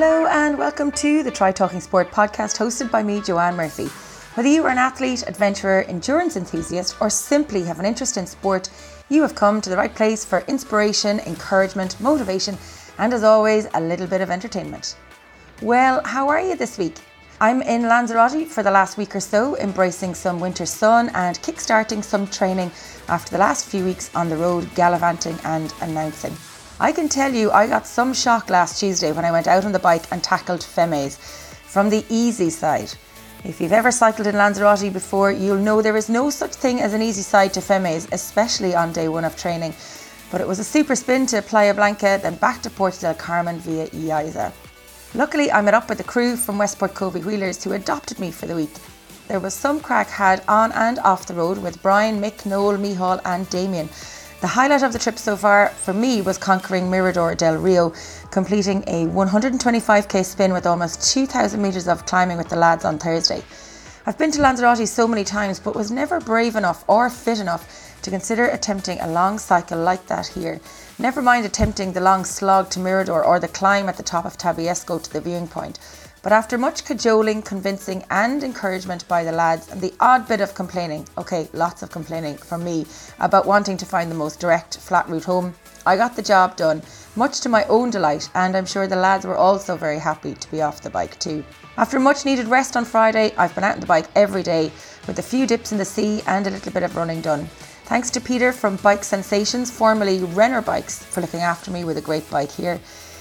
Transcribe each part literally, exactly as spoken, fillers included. Hello and welcome to the Try Talking Sport podcast hosted by me, Joanne Murphy. Whether you are an athlete, adventurer, endurance enthusiast or simply have an interest in sport, you have come to the right place for inspiration, encouragement, motivation and as always a little bit of entertainment. Well, how are you this week? I'm in Lanzarote for the last week or so, embracing some winter sun and kickstarting some training after the last few weeks on the road gallivanting and announcing. I can tell you I got some shock last Tuesday when I went out on the bike and tackled Femmes from the easy side. If you've ever cycled in Lanzarote before, you'll know there is no such thing as an easy side to Femmes, especially on day one of training. But it was a super spin to Playa Blanca, then back to Puerto del Carmen via Eiza. Luckily, I met up with the crew from Westport Covey Wheelers who adopted me for the week. There was some crack had on and off the road with Brian, Mick, Noel, Mihal and Damien. The highlight of the trip so far for me was conquering Mirador del Rio, completing a one hundred twenty-five k spin with almost two thousand metres of climbing with the lads on Thursday. I've been to Lanzarote so many times but was never brave enough or fit enough to consider attempting a long cycle like that here. Never mind attempting the long slog to Mirador or the climb at the top of Tabiesco to the viewing point. But after much cajoling, convincing and encouragement by the lads and the odd bit of complaining, okay, lots of complaining from me about wanting to find the most direct flat route home, I got the job done, much to my own delight, and I'm sure the lads were also very happy to be off the bike too. After much needed rest on Friday, I've been out on the bike every day with a few dips in the sea and a little bit of running done. Thanks to Peter from Bike Sensations, formerly Renner Bikes, for looking after me with a great bike here.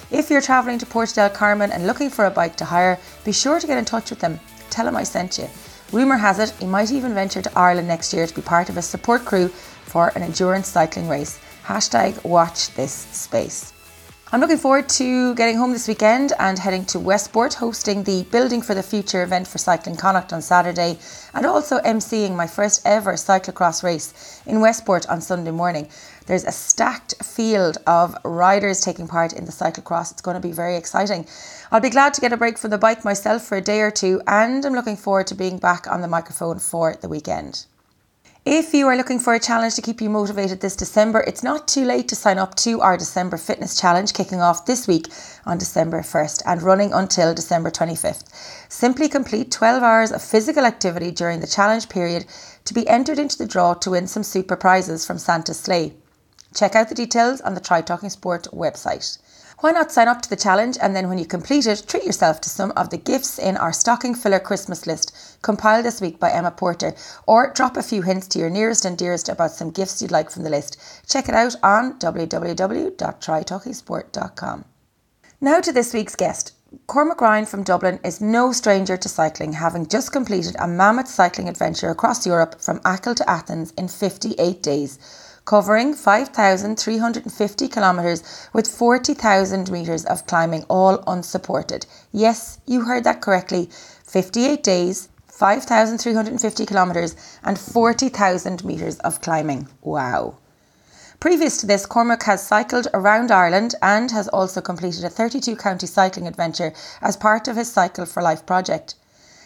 If you're travelling to Puerto del Carmen and looking for a bike to hire, be sure to get in touch with them. Tell him I sent you. Rumour has it, he might even venture to Ireland next year to be part of a support crew for an endurance cycling race. Hashtag watch this space. I'm looking forward to getting home this weekend and heading to Westport, hosting the Building for the Future event for Cycling Connacht on Saturday and also emceeing my first ever cyclocross race in Westport on Sunday morning. There's a stacked field of riders taking part in the cyclocross. It's going to be very exciting. I'll be glad to get a break from the bike myself for a day or two, and I'm looking forward to being back on the microphone for the weekend. If you are looking for a challenge to keep you motivated this December, it's not too late to sign up to our December Fitness Challenge, kicking off this week on December first and running until December twenty-fifth. Simply complete twelve hours of physical activity during the challenge period to be entered into the draw to win some super prizes from Santa's sleigh. Check out the details on the Try Talking Sport website. Why not sign up to the challenge and then when you complete it, treat yourself to some of the gifts in our stocking filler Christmas list, compiled this week by Emma Porter, or drop a few hints to your nearest and dearest about some gifts you'd like from the list. Check it out on w w w dot try talking sport dot com. Now to this week's guest. Cormac Ryan from Dublin is no stranger to cycling, having just completed a mammoth cycling adventure across Europe from Achill to Athens in fifty-eight days. Covering five thousand three hundred fifty kilometres with forty thousand metres of climbing, all unsupported. Yes, you heard that correctly. fifty-eight days, five thousand three hundred fifty kilometres and forty thousand metres of climbing. Wow. Previous to this, Cormac has cycled around Ireland and has also completed a thirty-two county cycling adventure as part of his Cycle for Life project.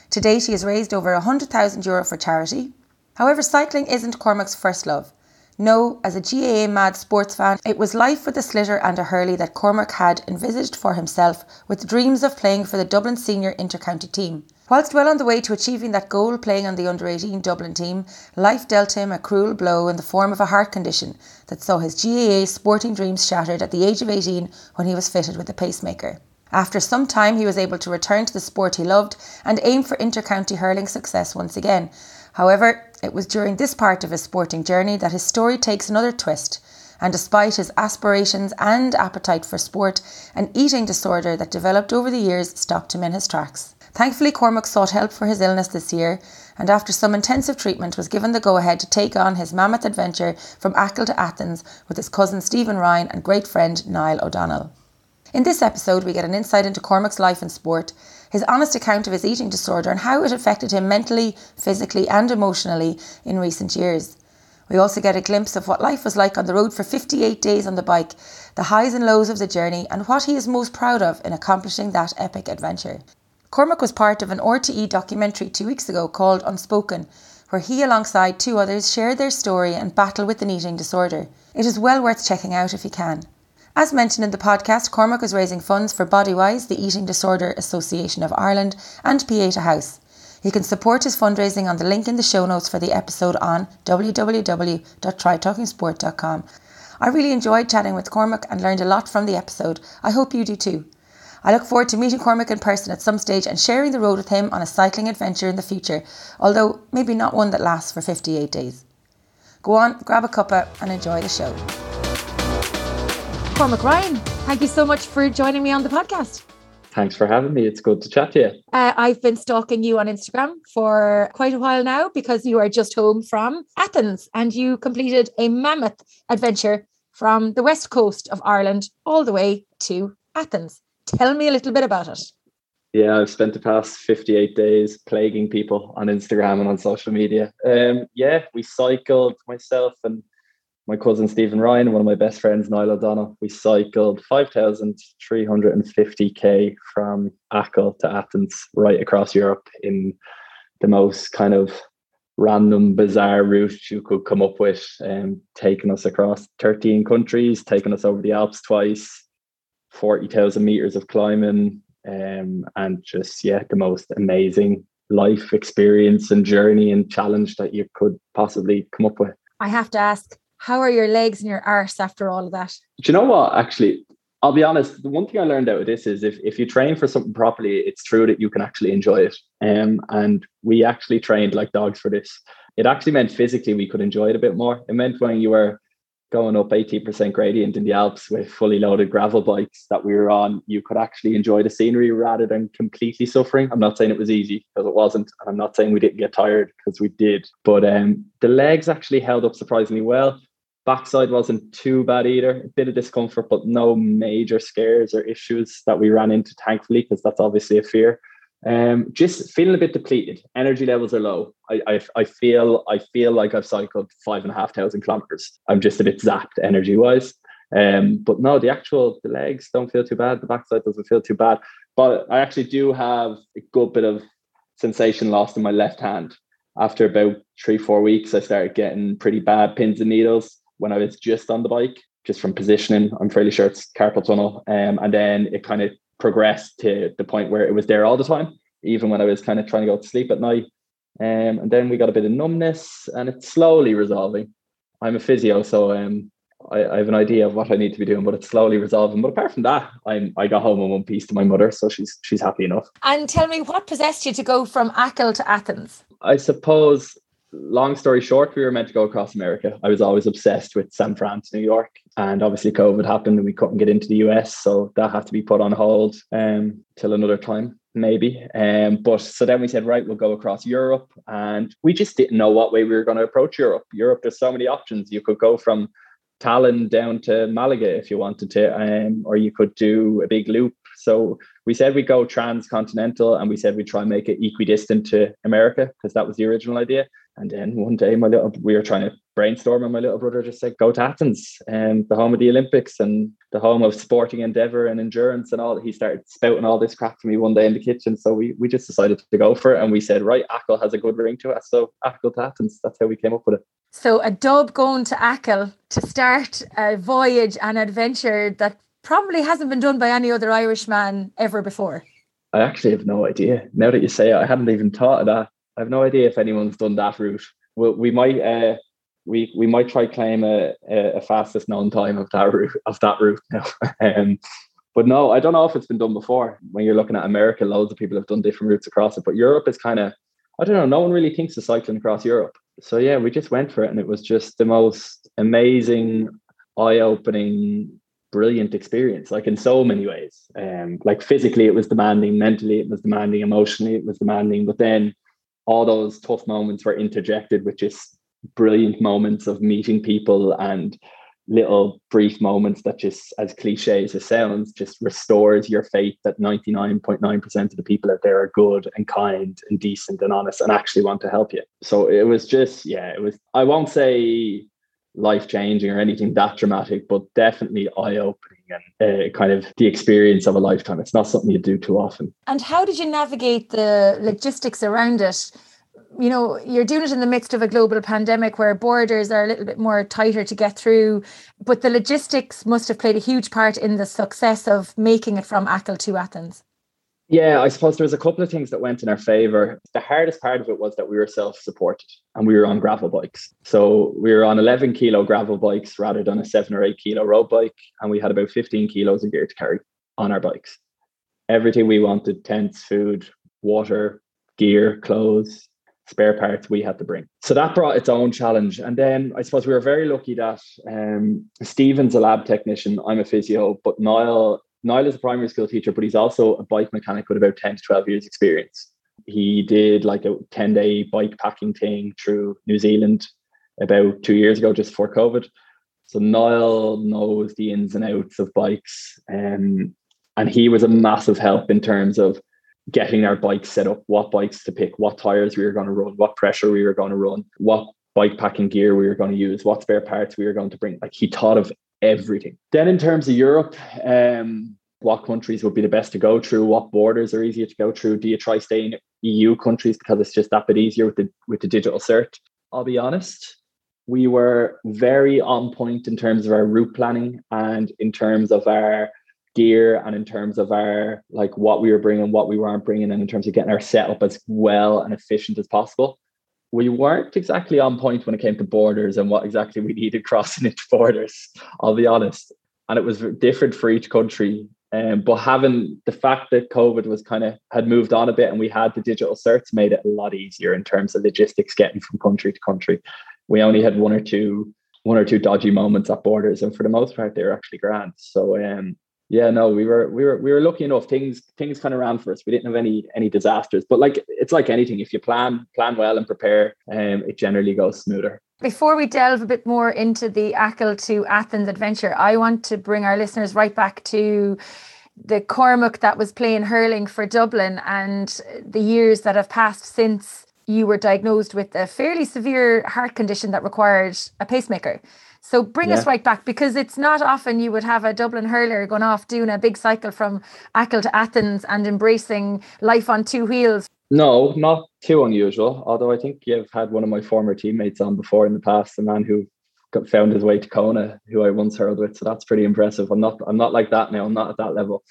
To date, he has raised over one hundred thousand euro for charity. However, cycling isn't Cormac's first love. No, as a G A A mad sports fan, it was life with a slitter and a hurley that Cormac had envisaged for himself with dreams of playing for the Dublin senior inter-county team. Whilst well on the way to achieving that goal playing on the under eighteen Dublin team, life dealt him a cruel blow in the form of a heart condition that saw his G A A sporting dreams shattered at the age of eighteen when he was fitted with a pacemaker. After some time he was able to return to the sport he loved and aim for inter-county hurling success once again. However, it was during this part of his sporting journey that his story takes another twist, and despite his aspirations and appetite for sport, an eating disorder that developed over the years stopped him in his tracks. Thankfully, Cormac sought help for his illness this year, and after some intensive treatment was given the go-ahead to take on his mammoth adventure from Achill to Athens with his cousin Stephen Ryan and great friend Niall O'Donnell. In this episode, we get an insight into Cormac's life in sport, his honest account of his eating disorder and how it affected him mentally, physically and emotionally in recent years. We also get a glimpse of what life was like on the road for fifty-eight days on the bike, the highs and lows of the journey and what he is most proud of in accomplishing that epic adventure. Cormac was part of an R T E documentary two weeks ago called Unspoken, where he alongside two others shared their story and battle with an eating disorder. It is well worth checking out if you can. As mentioned in the podcast, Cormac is raising funds for Bodywise, the Eating Disorder Association of Ireland, and Pieta House. You can support his fundraising on the link in the show notes for the episode on w w w dot try talking sport dot com. I really enjoyed chatting with Cormac and learned a lot from the episode. I hope you do too. I look forward to meeting Cormac in person at some stage and sharing the road with him on a cycling adventure in the future, although maybe not one that lasts for fifty-eight days. Go on, grab a cuppa and enjoy the show. Cormac Ryan, thank you so much for joining me on the podcast. Thanks for having me. It's good to chat to you. Uh, I've been stalking you on Instagram for quite a while now because you are just home from Athens and you completed a mammoth adventure from the west coast of Ireland all the way to Athens. Tell me a little bit about it. Yeah, I've spent the past fifty-eight days plaguing people on Instagram and on social media. Um, yeah, we cycled, myself and my cousin Stephen Ryan, one of my best friends, Niall O'Donnell. We cycled five thousand three hundred fifty k from Achill to Athens, right across Europe in the most kind of random, bizarre route you could come up with, um, taking us across thirteen countries, taking us over the Alps twice, forty thousand meters of climbing, um, and just, yeah, the most amazing life experience and journey and challenge that you could possibly come up with. I have to ask, how are your legs and your arse after all of that? Do you know what? Actually, I'll be honest. The one thing I learned out of this is if, if you train for something properly, it's true that you can actually enjoy it. Um, and we actually trained like dogs for this. It actually meant physically we could enjoy it a bit more. It meant when you were going up eighty percent gradient in the Alps with fully loaded gravel bikes that we were on, you could actually enjoy the scenery rather than completely suffering. I'm not saying it was easy, because it wasn't. And I'm not saying we didn't get tired, because we did. But um, the legs actually held up surprisingly well. Backside wasn't too bad either. A bit of discomfort, but no major scares or issues that we ran into, thankfully, because that's obviously a fear. Um, just feeling a bit depleted. Energy levels are low. I, I, I feel I feel like I've cycled five and a half thousand kilometers. I'm just a bit zapped energy-wise. Um, but no, the actual the legs don't feel too bad. The backside doesn't feel too bad. But I actually do have a good bit of sensation lost in my left hand. After about three, four weeks, I started getting pretty bad pins and needles. When I was just on the bike, just from positioning, I'm fairly sure it's carpal tunnel. Um, and then it kind of progressed to the point where it was there all the time, even when I was kind of trying to go to sleep at night. Um, and then we got a bit of numbness and it's slowly resolving. I'm a physio, so um, I, I have an idea of what I need to be doing, but it's slowly resolving. But apart from that, I'm, I got home in one piece to my mother, so she's she's happy enough. And tell me, what possessed you to go from Achill to Athens? I suppose... Long story short, we were meant to go across America. I was always obsessed with San Fran to New York. And obviously COVID happened and we couldn't get into the U S. So that had to be put on hold um, till another time, maybe. Um, but so then we said, right, we'll go across Europe. And we just didn't know what way we were going to approach Europe. Europe, there's so many options. You could go from Tallinn down to Malaga if you wanted to, um, or you could do a big loop. So we said we go transcontinental and we said we try and make it equidistant to America, because that was the original idea. And then one day, my little we were trying to brainstorm and my little brother just said, go to Athens, um, the home of the Olympics and the home of sporting endeavour and endurance and all. He started spouting all this crap to me one day in the kitchen. So we, we just decided to go for it. And we said, right, Achill has a good ring to us. So Achill to Athens, that's how we came up with it. So a dub going to Achill to start a voyage and adventure that probably hasn't been done by any other Irishman ever before. I actually have no idea. Now that you say it, I hadn't even thought of that. I have no idea if anyone's done that route. Well, we might, uh, we we might try claim a, a fastest known time of that route of that route now. um, but no, I don't know if it's been done before. When you're looking at America, loads of people have done different routes across it. But Europe is kind of, I don't know. No one really thinks of cycling across Europe. So yeah, we just went for it, and it was just the most amazing, eye-opening, brilliant experience, like in so many ways. Um, like physically, it was demanding. Mentally, it was demanding. Emotionally, it was demanding. But then all those tough moments were interjected with just brilliant moments of meeting people and little brief moments that, just as cliche as it sounds, just restores your faith that ninety-nine point nine percent of the people out there are good and kind and decent and honest and actually want to help you. So it was just, yeah, it was, I won't say life-changing or anything that dramatic, but definitely eye-opening and uh, kind of the experience of a lifetime. It's not something you do too often. And how did you navigate the logistics around it? you know, you're doing it in the midst of a global pandemic where borders are a little bit more tighter to get through. But the logistics must have played a huge part in the success of making it from Achill to Athens. Yeah, I suppose there was a couple of things that went in our favour. The hardest part of it was that we were self-supported and we were on gravel bikes. So we were on eleven kilo gravel bikes rather than a seven or eight kilo road bike. And we had about fifteen kilos of gear to carry on our bikes. Everything we wanted, tents, food, water, gear, clothes, spare parts, we had to bring. So that brought its own challenge. And then I suppose we were very lucky that um, Stephen's a lab technician, I'm a physio, but Niall, Niall is a primary school teacher, but he's also a bike mechanic with about ten to twelve years experience. He did like a ten day bike packing thing through New Zealand about two years ago, just before COVID. So Niall knows the ins and outs of bikes. Um, and he was a massive help in terms of getting our bikes set up, what bikes to pick, what tires we were going to run, what pressure we were going to run, what bike packing gear we were going to use, what spare parts we were going to bring. Like, he thought of everything. Then in terms of Europe, um, what countries would be the best to go through? What borders are easier to go through? Do you try staying in E U countries because it's just that bit easier with the with the digital cert? I'll be honest, we were very on point in terms of our route planning and in terms of our gear and in terms of our, like, what we were bringing, what we weren't bringing, and in terms of getting our setup as well and efficient as possible. We weren't exactly on point when it came to borders and what exactly we needed crossing into borders, I'll be honest. And it was different for each country. Um, but having the fact that COVID was kind of had moved on a bit and we had the digital certs made it a lot easier in terms of logistics getting from country to country. We only had one or two, one or two dodgy moments at borders, and for the most part, they were actually grand. So um, yeah, no, we were we were we were lucky enough. Things things kind of ran for us. We didn't have any any disasters. But like it's like anything, if you plan plan well and prepare, um, it generally goes smoother. Before we delve a bit more into the Achill to Athens adventure, I want to bring our listeners right back to the Cormac that was playing hurling for Dublin and the years that have passed since you were diagnosed with a fairly severe heart condition that required a pacemaker. So bring yeah. us right back, because it's not often you would have a Dublin hurler going off doing a big cycle from Achill to Athens and embracing life on two wheels. No, not too unusual. Although I think you've had one of my former teammates on before in the past, a man who got, found his way to Kona, who I once hurled with. So that's pretty impressive. I'm not, I'm not like that now. I'm not at that level.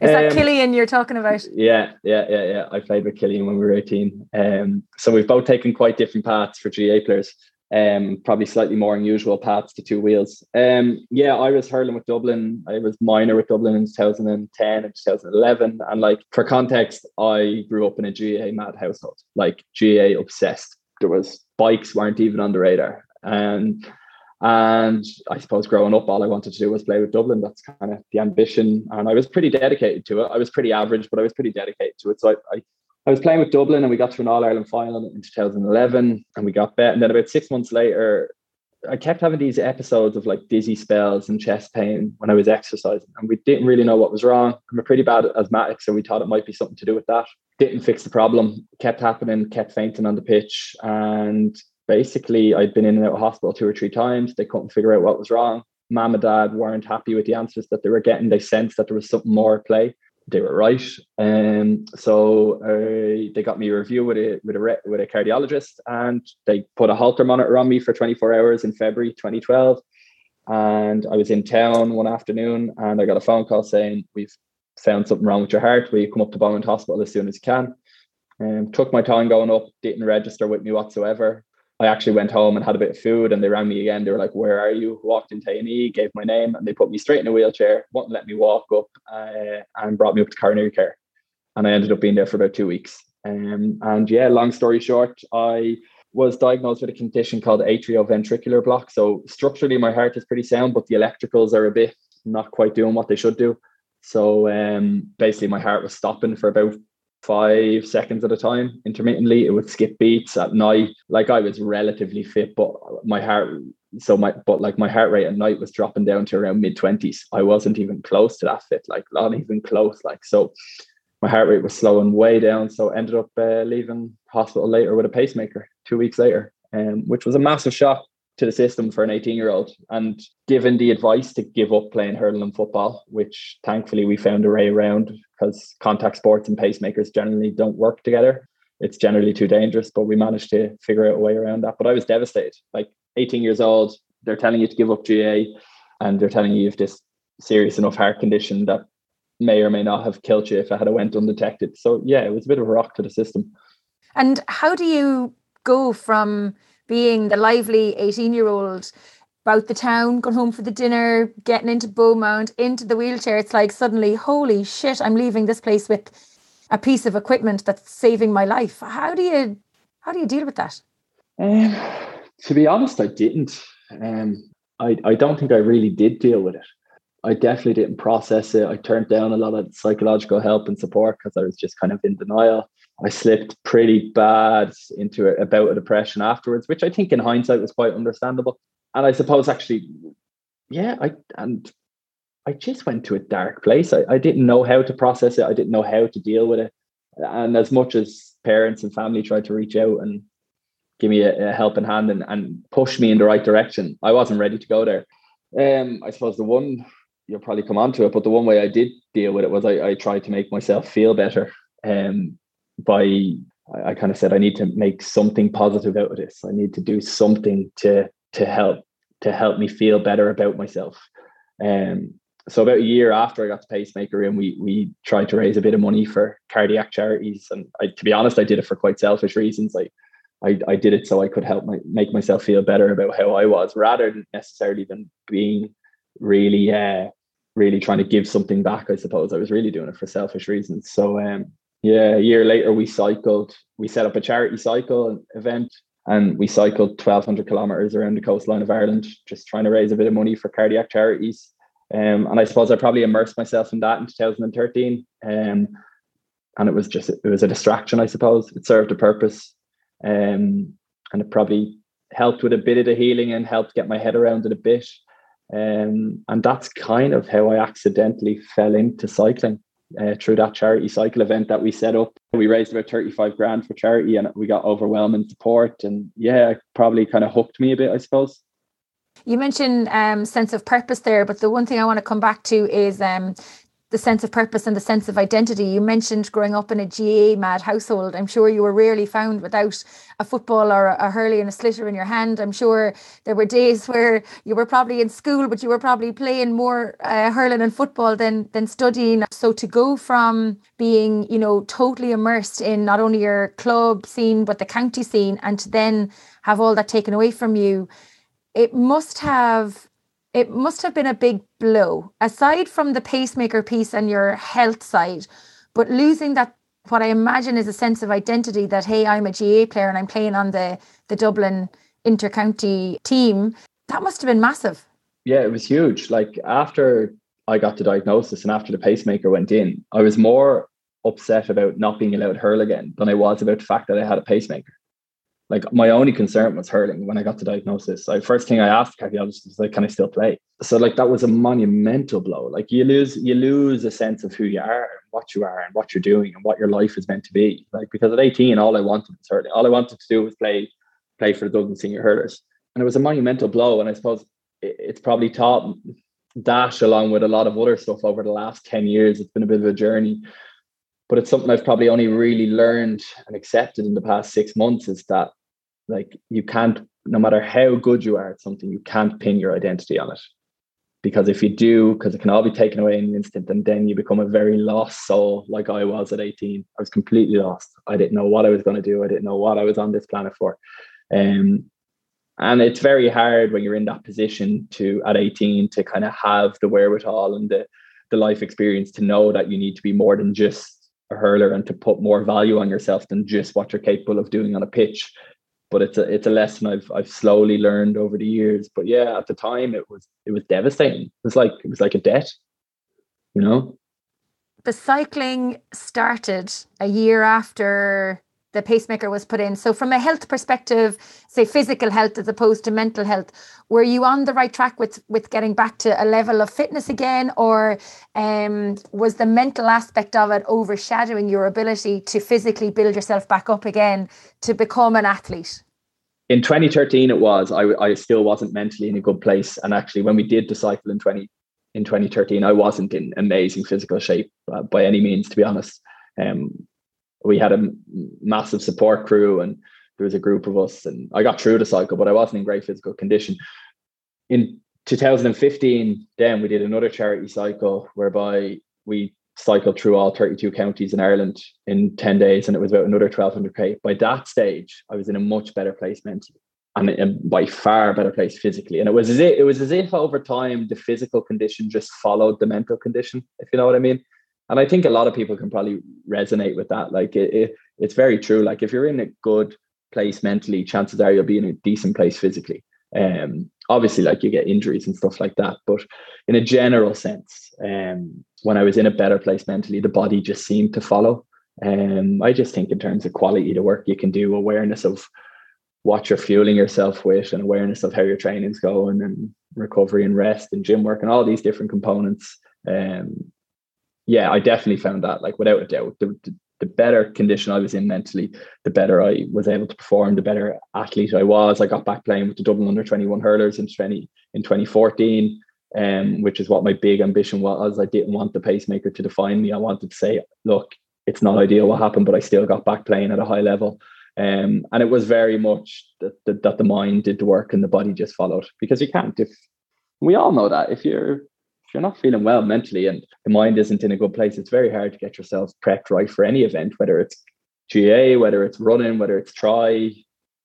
Is um, that Killian you're talking about? Yeah, yeah, yeah, yeah. I played with Killian when we were eighteen. Um, so we've both taken quite different paths for G A A players. Um, probably slightly more unusual paths to two wheels. Um, yeah, I was hurling with Dublin. I was minor with Dublin in two thousand ten and two thousand eleven. And like, for context, I grew up in a G A A mad household, like G A A obsessed. There was bikes weren't even on the radar. And, and I suppose growing up, all I wanted to do was play with Dublin. That's kind of the ambition. And I was pretty dedicated to it. I was pretty average, but I was pretty dedicated to it. So I, I I was playing with Dublin and we got to an All-Ireland final in two thousand eleven and we got bet. And then about six months later, I kept having these episodes of like dizzy spells and chest pain when I was exercising. And we didn't really know what was wrong. I'm a pretty bad asthmatic, so we thought it might be something to do with that. Didn't fix the problem. Kept happening, kept fainting on the pitch. And basically, I'd been in and out of hospital two or three times. They couldn't figure out what was wrong. Mom and dad weren't happy with the answers that they were getting. They sensed that there was something more at play. They were right. Um, so uh, they got me a review with a, with, a re- with a cardiologist, and they put a halter monitor on me for twenty-four hours in February twenty twelve. And I was in town one afternoon and I got a phone call saying, we've found something wrong with your heart. Will you come up to Beaumont Hospital as soon as you can? Um, took my time going up, didn't register with me whatsoever. I actually went home and had a bit of food, and they rang me again. They were like, where are you? Walked into A and E, gave my name, and they put me straight in a wheelchair, wouldn't let me walk up, uh, and brought me up to coronary care. And I ended up being there for about two weeks. Um, and yeah, long story short, I was diagnosed with a condition called atrioventricular block. So structurally, my heart is pretty sound, but the electricals are a bit not quite doing what they should do. So um, basically, my heart was stopping for about five seconds at a time intermittently. It would skip beats at night. Like, I was relatively fit, but my heart so my but like my heart rate at night was dropping down to around mid twenties. I wasn't even close to that fit, like not even close. Like, so my heart rate was slowing way down, so ended up uh, leaving hospital later with a pacemaker two weeks later, um, which was a massive shock to the system for an eighteen year old, and given the advice to give up playing hurling and football, which thankfully we found a way around because contact sports and pacemakers generally don't work together. it's generally too dangerous, but we managed to figure out a way around that. But I was devastated. Like, eighteen years old, they're telling you to give up G A, and they're telling you you have this serious enough heart condition that may or may not have killed you if it had went undetected. So yeah, it was a bit of a rock to the system. And how do you go from being the lively eighteen-year-old about the town, going home for the dinner, getting into Beaumont, into the wheelchair? It's like suddenly, holy shit, I'm leaving this place with a piece of equipment that's saving my life. How do you how do you deal with that? Um, to be honest, I didn't. Um, I, I don't think I really did deal with it. I definitely didn't process it. I turned down a lot of psychological help and support because I was just kind of in denial. I slipped pretty bad into a bout of depression afterwards, which I think in hindsight was quite understandable. And I suppose actually, yeah, I and I just went to a dark place. I, I didn't know how to process it. I didn't know how to deal with it. And as much as parents and family tried to reach out and give me a, a helping hand and, and push me in the right direction, I wasn't ready to go there. Um, I suppose the one, you'll probably come on to it, but the one way I did deal with it was I, I tried to make myself feel better. Um, by I, I kind of said, I need to make something positive out of this. I need to do something to to help to help me feel better about myself. Um, so about a year after I got the pacemaker in, we we tried to raise a bit of money for cardiac charities. And I, to be honest, I did it for quite selfish reasons. Like I, I did it so I could help my, make myself feel better about how I was, rather than necessarily than being really uh, really trying to give something back, I suppose. I was really doing it for selfish reasons. So um, yeah, a year later, we cycled. We set up a charity cycle event, and we cycled twelve hundred kilometers around the coastline of Ireland, just trying to raise a bit of money for cardiac charities. Um, and I suppose I probably immersed myself in that in two thousand thirteen. Um, and it was just, it was a distraction, I suppose. It served a purpose. Um, and it probably helped with a bit of the healing and helped get my head around it a bit. Um, and that's kind of how I accidentally fell into cycling, uh, through that charity cycle event that we set up. We raised about thirty-five grand for charity, and we got overwhelming support. And yeah, it probably kind of hooked me a bit, I suppose. You mentioned um, sense of purpose there, but the one thing I want to come back to is um, the sense of purpose and the sense of identity. You mentioned growing up in a G A mad household. I'm sure you were rarely found without a football or a, a hurley and a slitter in your hand. I'm sure there were days where you were probably in school, but you were probably playing more uh, hurling and football than than studying. So to go from being, you know, totally immersed in not only your club scene, but the county scene, and to then have all that taken away from you, It must have it must have been a big blow, aside from the pacemaker piece and your health side, but losing that, what I imagine is a sense of identity that, hey, I'm a G A player and I'm playing on the, the Dublin inter-county team. That must have been massive. Yeah, it was huge. Like, after I got the diagnosis and after the pacemaker went in, I was more upset about not being allowed to hurl again than I was about the fact that I had a pacemaker. Like, my only concern was hurling when I got the diagnosis. I, first thing I asked the cardiologist was, like, can I still play? So, like, that was a monumental blow. Like, you lose you lose a sense of who you are and what you are and what you're doing and what your life is meant to be. Like, because at eighteen, all I wanted was hurling. All I wanted to do was play play for the Dublin senior hurlers. And it was a monumental blow. And I suppose it, it's probably taught that, along with a lot of other stuff over the last ten years. It's been a bit of a journey. But it's something I've probably only really learned and accepted in the past six months is that, like, you can't, no matter how good you are at something, you can't pin your identity on it. Because if you do, because it can all be taken away in an instant, and then you become a very lost soul, like I was at eighteen. I was completely lost. I didn't know what I was going to do. I didn't know what I was on this planet for. Um, and it's very hard when you're in that position to, at eighteen, to kind of have the wherewithal and the, the life experience to know that you need to be more than just a hurler and to put more value on yourself than just what you're capable of doing on a pitch. But it's a it's a lesson I've I've slowly learned over the years. But yeah, at the time it was it was devastating. It was like it was like a debt, you know. The cycling started a year after the pacemaker was put in. So from a health perspective, say physical health as opposed to mental health, were you on the right track with with getting back to a level of fitness again, or um, was the mental aspect of it overshadowing your ability to physically build yourself back up again to become an athlete? In twenty thirteen, it was. I, I still wasn't mentally in a good place. And actually, when we did the cycle in twenty thirteen, I wasn't in amazing physical shape uh, by any means, to be honest. Um, we had a massive support crew, and there was a group of us, and I got through the cycle, but I wasn't in great physical condition. In two thousand fifteen, then we did another charity cycle whereby we cycled through all thirty-two counties in Ireland in ten days, and it was about another twelve hundred k. By that stage, I was in a much better place mentally, and, and by far better place physically. And it was as if, it was as if over time, the physical condition just followed the mental condition, if you know what I mean. And I think a lot of people can probably resonate with that. Like it, it, it's very true. Like if you're in a good place mentally, chances are you'll be in a decent place physically. Um, obviously, like you get injuries and stuff like that, but in a general sense, um, when I was in a better place mentally, the body just seemed to follow. Um, I just think in terms of quality, the work you can do, awareness of what you're fueling yourself with, and awareness of how your training's going, and recovery and rest and gym work and all these different components. Um, yeah, I definitely found that, like without a doubt, the, the, the better condition I was in mentally, the better I was able to perform, the better athlete I was. I got back playing with the Dublin under twenty-one hurlers in twenty in twenty fourteen, um, which is what my big ambition was. I didn't want the pacemaker to define me. I wanted to say, look, it's not ideal what happened, but I still got back playing at a high level. Um, and it was very much that, that, that the mind did the work and the body just followed, because you can't, if we all know that if you're If you're not feeling well mentally and the mind isn't in a good place, it's very hard to get yourself prepped right for any event, whether it's G A, whether it's running, whether it's try,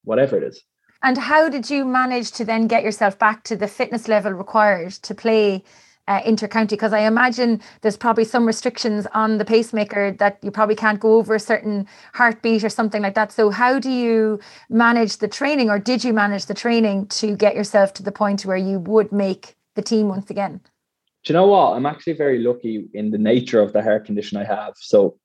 whatever it is. And how did you manage to then get yourself back to the fitness level required to play uh, inter-county? Because I imagine there's probably some restrictions on the pacemaker that you probably can't go over a certain heartbeat or something like that. So how do you manage the training, or did you manage the training to get yourself to the point where you would make the team once again? Do you know what? I'm actually very lucky in the nature of the heart condition I have. So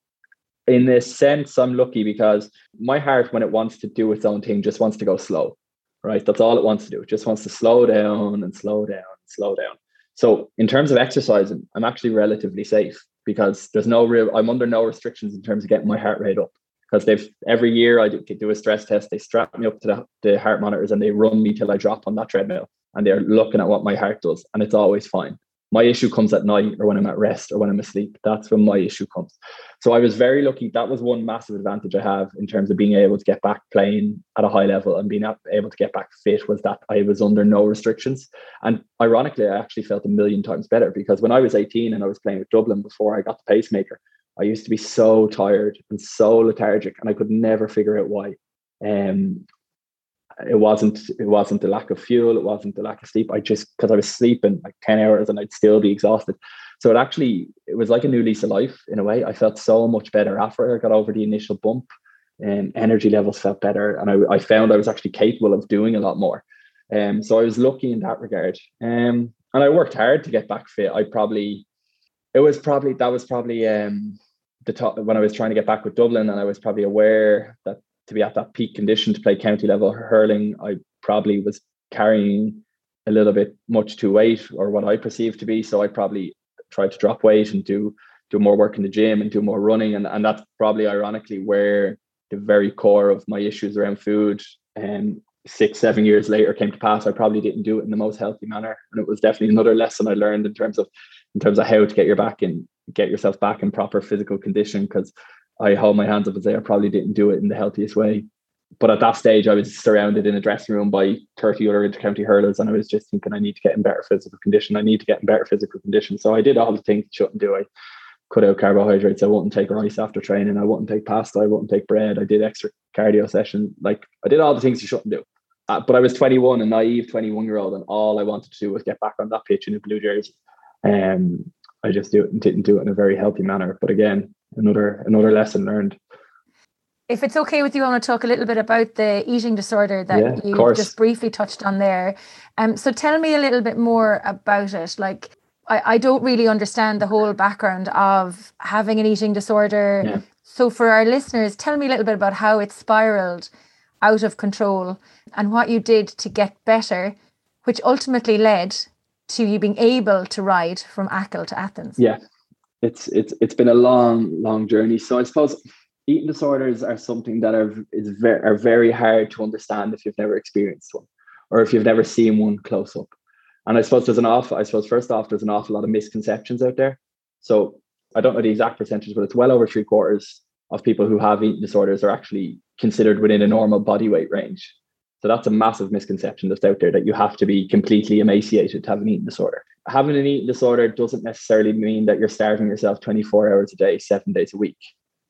in this sense, I'm lucky because my heart, when it wants to do its own thing, just wants to go slow, right? That's all it wants to do. It just wants to slow down and slow down, and slow down. So in terms of exercising, I'm actually relatively safe because there's no real, I'm under no restrictions in terms of getting my heart rate up, because they've every year I do, do a stress test. They strap me up to the, the heart monitors and they run me till I drop on that treadmill, and they're looking at what my heart does, and it's always fine. My issue comes at night, or when I'm at rest, or when I'm asleep. That's when my issue comes. So I was very lucky. That was one massive advantage I have in terms of being able to get back playing at a high level and being able to get back fit, was that I was under no restrictions. And ironically, I actually felt a million times better, because when I was eighteen and I was playing with Dublin before I got the pacemaker, I used to be so tired and so lethargic, and I could never figure out why. Um, It wasn't it wasn't the lack of fuel. It wasn't the lack of sleep. I just, because I was sleeping like ten hours and I'd still be exhausted. So it actually, it was like a new lease of life in a way. I felt so much better after I got over the initial bump, and energy levels felt better. And I, I found I was actually capable of doing a lot more. Um, so I was lucky in that regard. Um, and I worked hard to get back fit. I probably, it was probably, that was probably um, the top, when I was trying to get back with Dublin, and I was probably aware that to be at that peak condition to play county level hurling, I probably was carrying a little bit much too weight, or what I perceived to be. So I probably tried to drop weight and do do more work in the gym and do more running. And, and that's probably ironically where the very core of my issues around food um, six, seven years later came to pass. I probably didn't do it in the most healthy manner. And it was definitely another lesson I learned in terms of in terms of how to get your back and get yourself back in proper physical condition, because I hold my hands up and say I probably didn't do it in the healthiest way. But at that stage, I was surrounded in a dressing room by thirty other inter-county hurlers, and I was just thinking, I need to get in better physical condition. I need to get in better physical condition. So I did all the things I shouldn't do. I cut out carbohydrates. I wouldn't take rice after training. I wouldn't take pasta. I wouldn't take bread. I did extra cardio sessions. Like, I did all the things you shouldn't do. Uh, but I was twenty-one, a naive twenty-one-year-old, and all I wanted to do was get back on that pitch in a blue jersey. Um, I just do it, didn't do it in a very healthy manner. But again, Another another lesson learned. If it's okay with you, I want to talk a little bit about the eating disorder that yeah, you just briefly touched on there. Um, so tell me a little bit more about it. Like, I, I don't really understand the whole background of having an eating disorder. Yeah. So for our listeners, tell me a little bit about how it spiraled out of control and what you did to get better, which ultimately led to you being able to ride from Achill to Athens. Yeah. It's it's it's been a long, long journey. So I suppose eating disorders are something that are is very are very hard to understand if you've never experienced one, or if you've never seen one close up. And I suppose there's an awful I suppose first off there's an awful lot of misconceptions out there. So I don't know the exact percentage, but it's well over three quarters of people who have eating disorders are actually considered within a normal body weight range. So that's a massive misconception that's out there, that you have to be completely emaciated to have an eating disorder. Having an eating disorder doesn't necessarily mean that you're starving yourself twenty-four hours a day, seven days a week.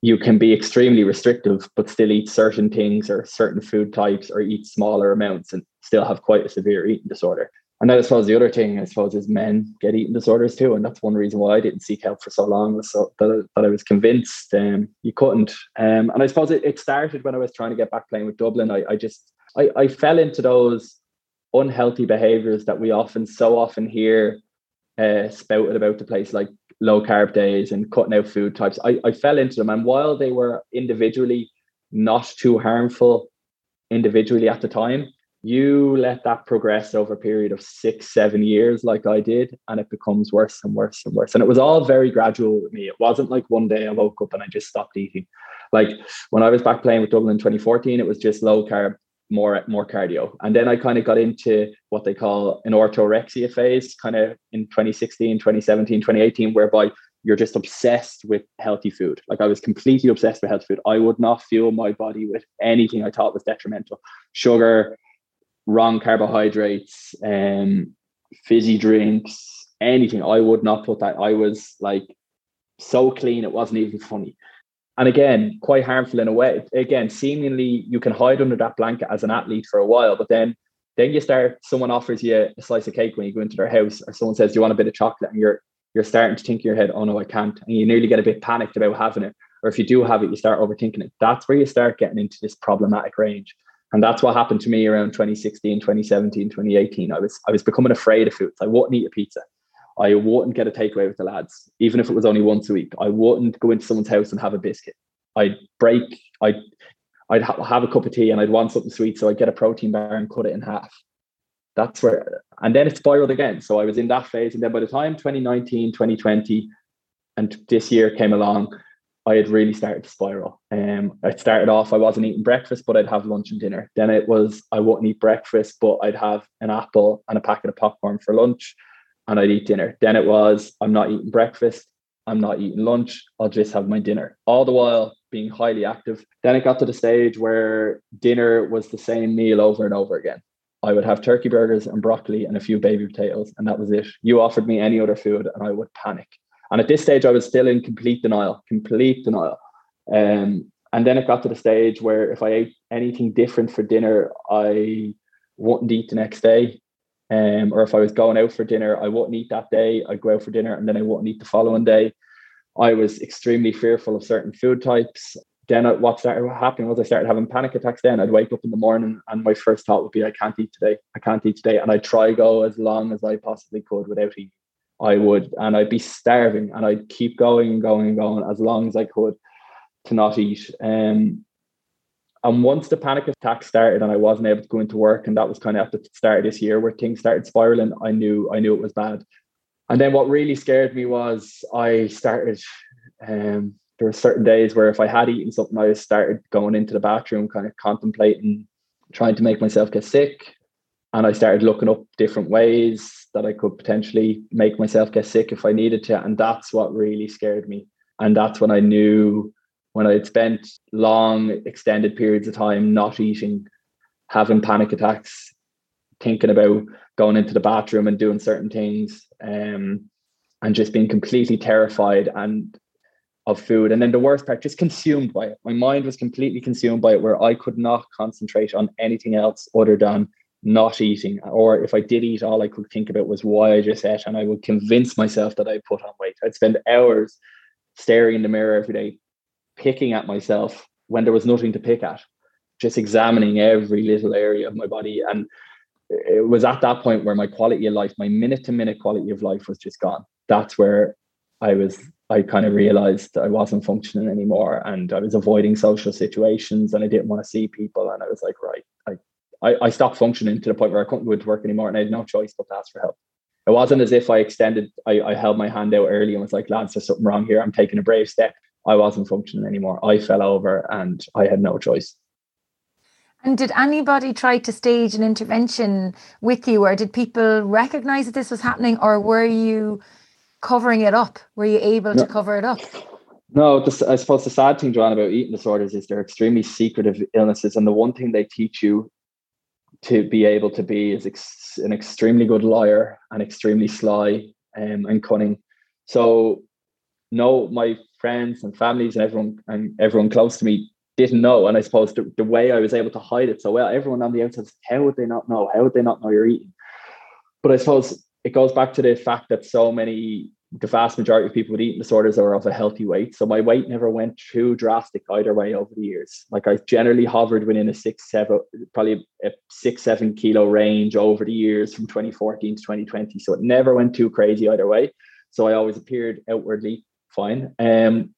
You can be extremely restrictive, but still eat certain things or certain food types or eat smaller amounts and still have quite a severe eating disorder. And then I suppose the other thing, I suppose, is men get eating disorders too. And that's one reason why I didn't seek help for so long, was so that, that I was convinced um, you couldn't. Um, and I suppose it, it started when I was trying to get back playing with Dublin. I, I just, I, I fell into those unhealthy behaviours that we often, so often hear uh, spouted about the place, like low carb days and cutting out food types. I, I fell into them. And while they were individually not too harmful individually at the time, you let that progress over a period of six, seven years like I did, and it becomes worse and worse and worse. And it was all very gradual with me. It wasn't like one day I woke up and I just stopped eating. Like when I was back playing with Dublin in twenty fourteen, it was just low carb, more, more cardio. And then I kind of got into what they call an orthorexia phase, kind of in twenty sixteen, twenty seventeen, twenty eighteen, whereby you're just obsessed with healthy food. Like I was completely obsessed with healthy food. I would not fuel my body with anything I thought was detrimental. Sugar, wrong carbohydrates, um, fizzy drinks, anything. I would not put that. I was like so clean, it wasn't even funny. And again, quite harmful in a way. Again, seemingly you can hide under that blanket as an athlete for a while, but then then you start, someone offers you a slice of cake when you go into their house, or someone says, do you want a bit of chocolate? And you're you're starting to think in your head, oh no, I can't. And you nearly get a bit panicked about having it. Or if you do have it, you start overthinking it. That's where you start getting into this problematic range. And that's what happened to me around twenty sixteen, twenty seventeen, twenty eighteen. I was I was becoming afraid of foods. I wouldn't eat a pizza. I wouldn't get a takeaway with the lads, even if it was only once a week. I wouldn't go into someone's house and have a biscuit. I'd break, I'd, I'd ha- have a cup of tea and I'd want something sweet. So I'd get a protein bar and cut it in half. That's where, and then it spiraled again. So I was in that phase. And then by the time twenty nineteen, twenty twenty, and this year came along, I had really started to spiral. Um, I started off, I wasn't eating breakfast, but I'd have lunch and dinner. Then it was, I wouldn't eat breakfast, but I'd have an apple and a packet of popcorn for lunch, and I'd eat dinner. Then it was, I'm not eating breakfast, I'm not eating lunch, I'll just have my dinner. All the while being highly active. Then it got to the stage where dinner was the same meal over and over again. I would have turkey burgers and broccoli and a few baby potatoes, and that was it. You offered me any other food and I would panic. And at this stage, I was still in complete denial, complete denial. Um, and then it got to the stage where if I ate anything different for dinner, I wouldn't eat the next day. Um, or if I was going out for dinner, I wouldn't eat that day. I'd go out for dinner and then I wouldn't eat the following day. I was extremely fearful of certain food types. Then I, what started happening was I started having panic attacks then. I'd wake up in the morning and my first thought would be, I can't eat today. I can't eat today. And I'd try go as long as I possibly could without eating. I would, and I'd be starving, and I'd keep going and going and going as long as I could to not eat. Um, and once the panic attack started and I wasn't able to go into work, and that was kind of at the start of this year where things started spiraling, I knew, I knew it was bad. And then what really scared me was I started, um, there were certain days where if I had eaten something, I started going into the bathroom, kind of contemplating, trying to make myself get sick. And I started looking up different ways that I could potentially make myself get sick if I needed to. And that's what really scared me. And that's when I knew, when I had spent long, extended periods of time not eating, having panic attacks, thinking about going into the bathroom and doing certain things, um, and just being completely terrified and of food. And then the worst part, just consumed by it. My mind was completely consumed by it, where I could not concentrate on anything else other than not eating. Or if I did eat, all I could think about was why I just ate, and I would convince myself that I put on weight. I'd spend hours staring in the mirror every day, picking at myself when there was nothing to pick at, just examining every little area of my body. And it was at that point where my quality of life, my minute to minute quality of life, was just gone. That's where I was, I kind of realized I wasn't functioning anymore, and I was avoiding social situations, and I didn't want to see people. And I was like, right, I I, I stopped functioning to the point where I couldn't go into work anymore, and I had no choice but to ask for help. It wasn't as if I extended, I, I held my hand out early and was like, lads, there's something wrong here, I'm taking a brave step. I wasn't functioning anymore. I fell over and I had no choice. And did anybody try to stage an intervention with you, or did people recognize that this was happening, or were you covering it up? Were you able no. to cover it up? No, just, I suppose the sad thing, Joanne, about eating disorders is they're extremely secretive illnesses. And the one thing they teach you to be able to be is ex- an extremely good liar and extremely sly um, and cunning. So no, my friends and families and everyone and everyone close to me didn't know. And I suppose the, the way I was able to hide it so well, everyone on the outside, how would they not know? How would they not know you're eating? But I suppose it goes back to the fact that so many, the vast majority of people with eating disorders are of a healthy weight. So my weight never went too drastic either way over the years. Like I generally hovered within a six, seven, probably a six, seven kilo range over the years from twenty fourteen to twenty twenty. So it never went too crazy either way. So I always appeared outwardly fine. Um,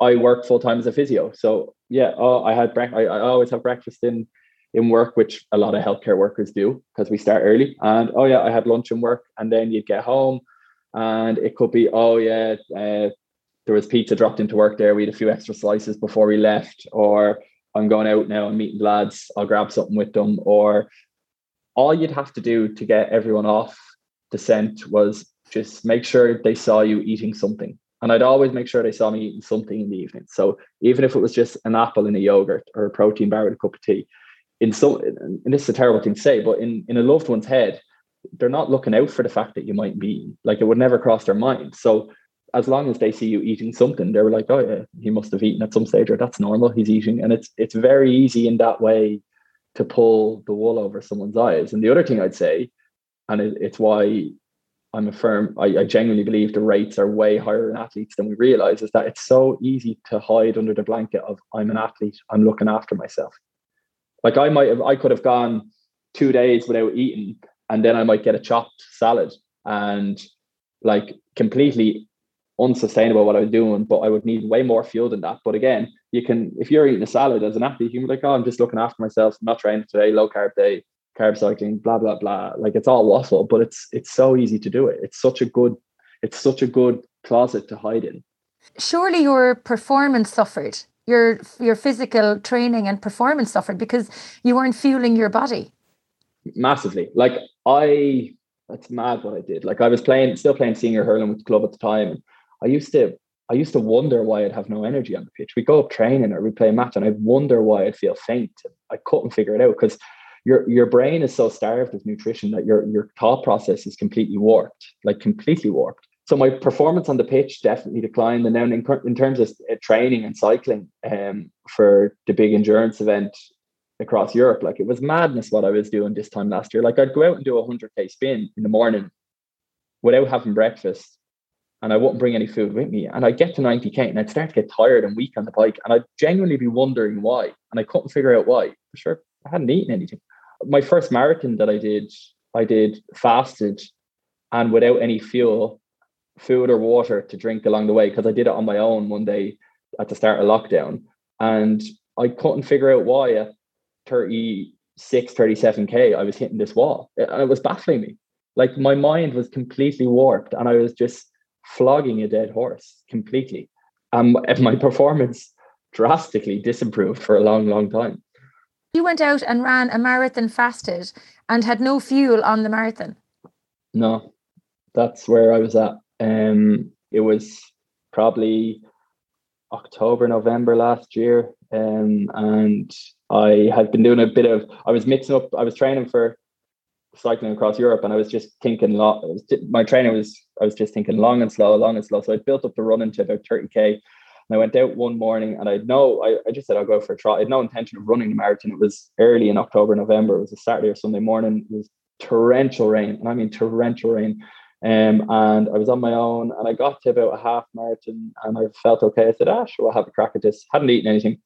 I worked full time as a physio. So yeah, oh, I had breakfast. I, I always have breakfast in, in work, which a lot of healthcare workers do because we start early. And oh yeah, I had lunch in work, and then you'd get home. And it could be, oh yeah, uh, there was pizza dropped into work there. We had a few extra slices before we left. Or I'm going out now, I'm meeting lads, I'll grab something with them. Or all you'd have to do to get everyone off the scent was just make sure they saw you eating something. And I'd always make sure they saw me eating something in the evening. So even if it was just an apple and a yogurt or a protein bar with a cup of tea, in some, and this is a terrible thing to say, but in, in a loved one's head, they're not looking out for the fact that you might be, like, it would never cross their mind. So as long as they see you eating something, they were like, oh yeah, he must have eaten at some stage, or that's normal, he's eating. And it's it's very easy in that way to pull the wool over someone's eyes. And the other thing I'd say, and it, it's why I'm a firm, I, I genuinely believe the rates are way higher in athletes than we realize, is that it's so easy to hide under the blanket of I'm an athlete, I'm looking after myself. Like I might have, I could have gone two days without eating, and then I might get a chopped salad and like completely unsustainable what I was doing, but I would need way more fuel than that. But again, you can, if you're eating a salad as an athlete, you can be like, oh, I'm just looking after myself. I'm not training today, low carb day, carb cycling, blah, blah, blah. Like it's all waffle, but it's, it's so easy to do it. It's such a good, it's such a good closet to hide in. Surely your performance suffered, your, your physical training and performance suffered because you weren't fueling your body. Massively. Like I, that's mad what I did. Like I was playing, still playing senior hurling with the club at the time. And I used to, I used to wonder why I'd have no energy on the pitch. We'd go up training or we'd play a match and I'd wonder why I'd feel faint. I couldn't figure it out because your, your brain is so starved of nutrition that your, your thought process is completely warped, like completely warped. So my performance on the pitch definitely declined. And then in, in terms of training and cycling um, for the big endurance event across Europe, like it was madness what I was doing this time last year. Like I'd go out and do a one hundred k spin in the morning without having breakfast, and I wouldn't bring any food with me, and I'd get to ninety k and I'd start to get tired and weak on the bike, and I'd genuinely be wondering why, and I couldn't figure out why. For sure, I hadn't eaten anything. My first marathon that I did, I did fasted and without any fuel, food or water to drink along the way, because I did it on my own one day at the start of lockdown, and I couldn't figure out why at thirty-six, thirty-seven k I was hitting this wall, and it was baffling me. Like my mind was completely warped and I was just flogging a dead horse completely. Um, and my performance drastically disimproved for a long, long time. You went out and ran a marathon fasted and had no fuel on the marathon. No, that's where I was at. Um, it was probably October, November last year. Um, and I had been doing a bit of, I was mixing up, I was training for cycling across Europe, and I was just thinking, long, was, my training was, I was just thinking long and slow, long and slow. So I built up the run into about thirty k, and I went out one morning, and I'd no, I, I just said, I'll go for a trot. I had no intention of running the marathon. It was early in October, November. It was a Saturday or Sunday morning. It was torrential rain, and I mean torrential rain. Um, and I was on my own, and I got to about a half marathon, and I felt okay. I said, ah, sure, I'll have a crack at this. Hadn't eaten anything.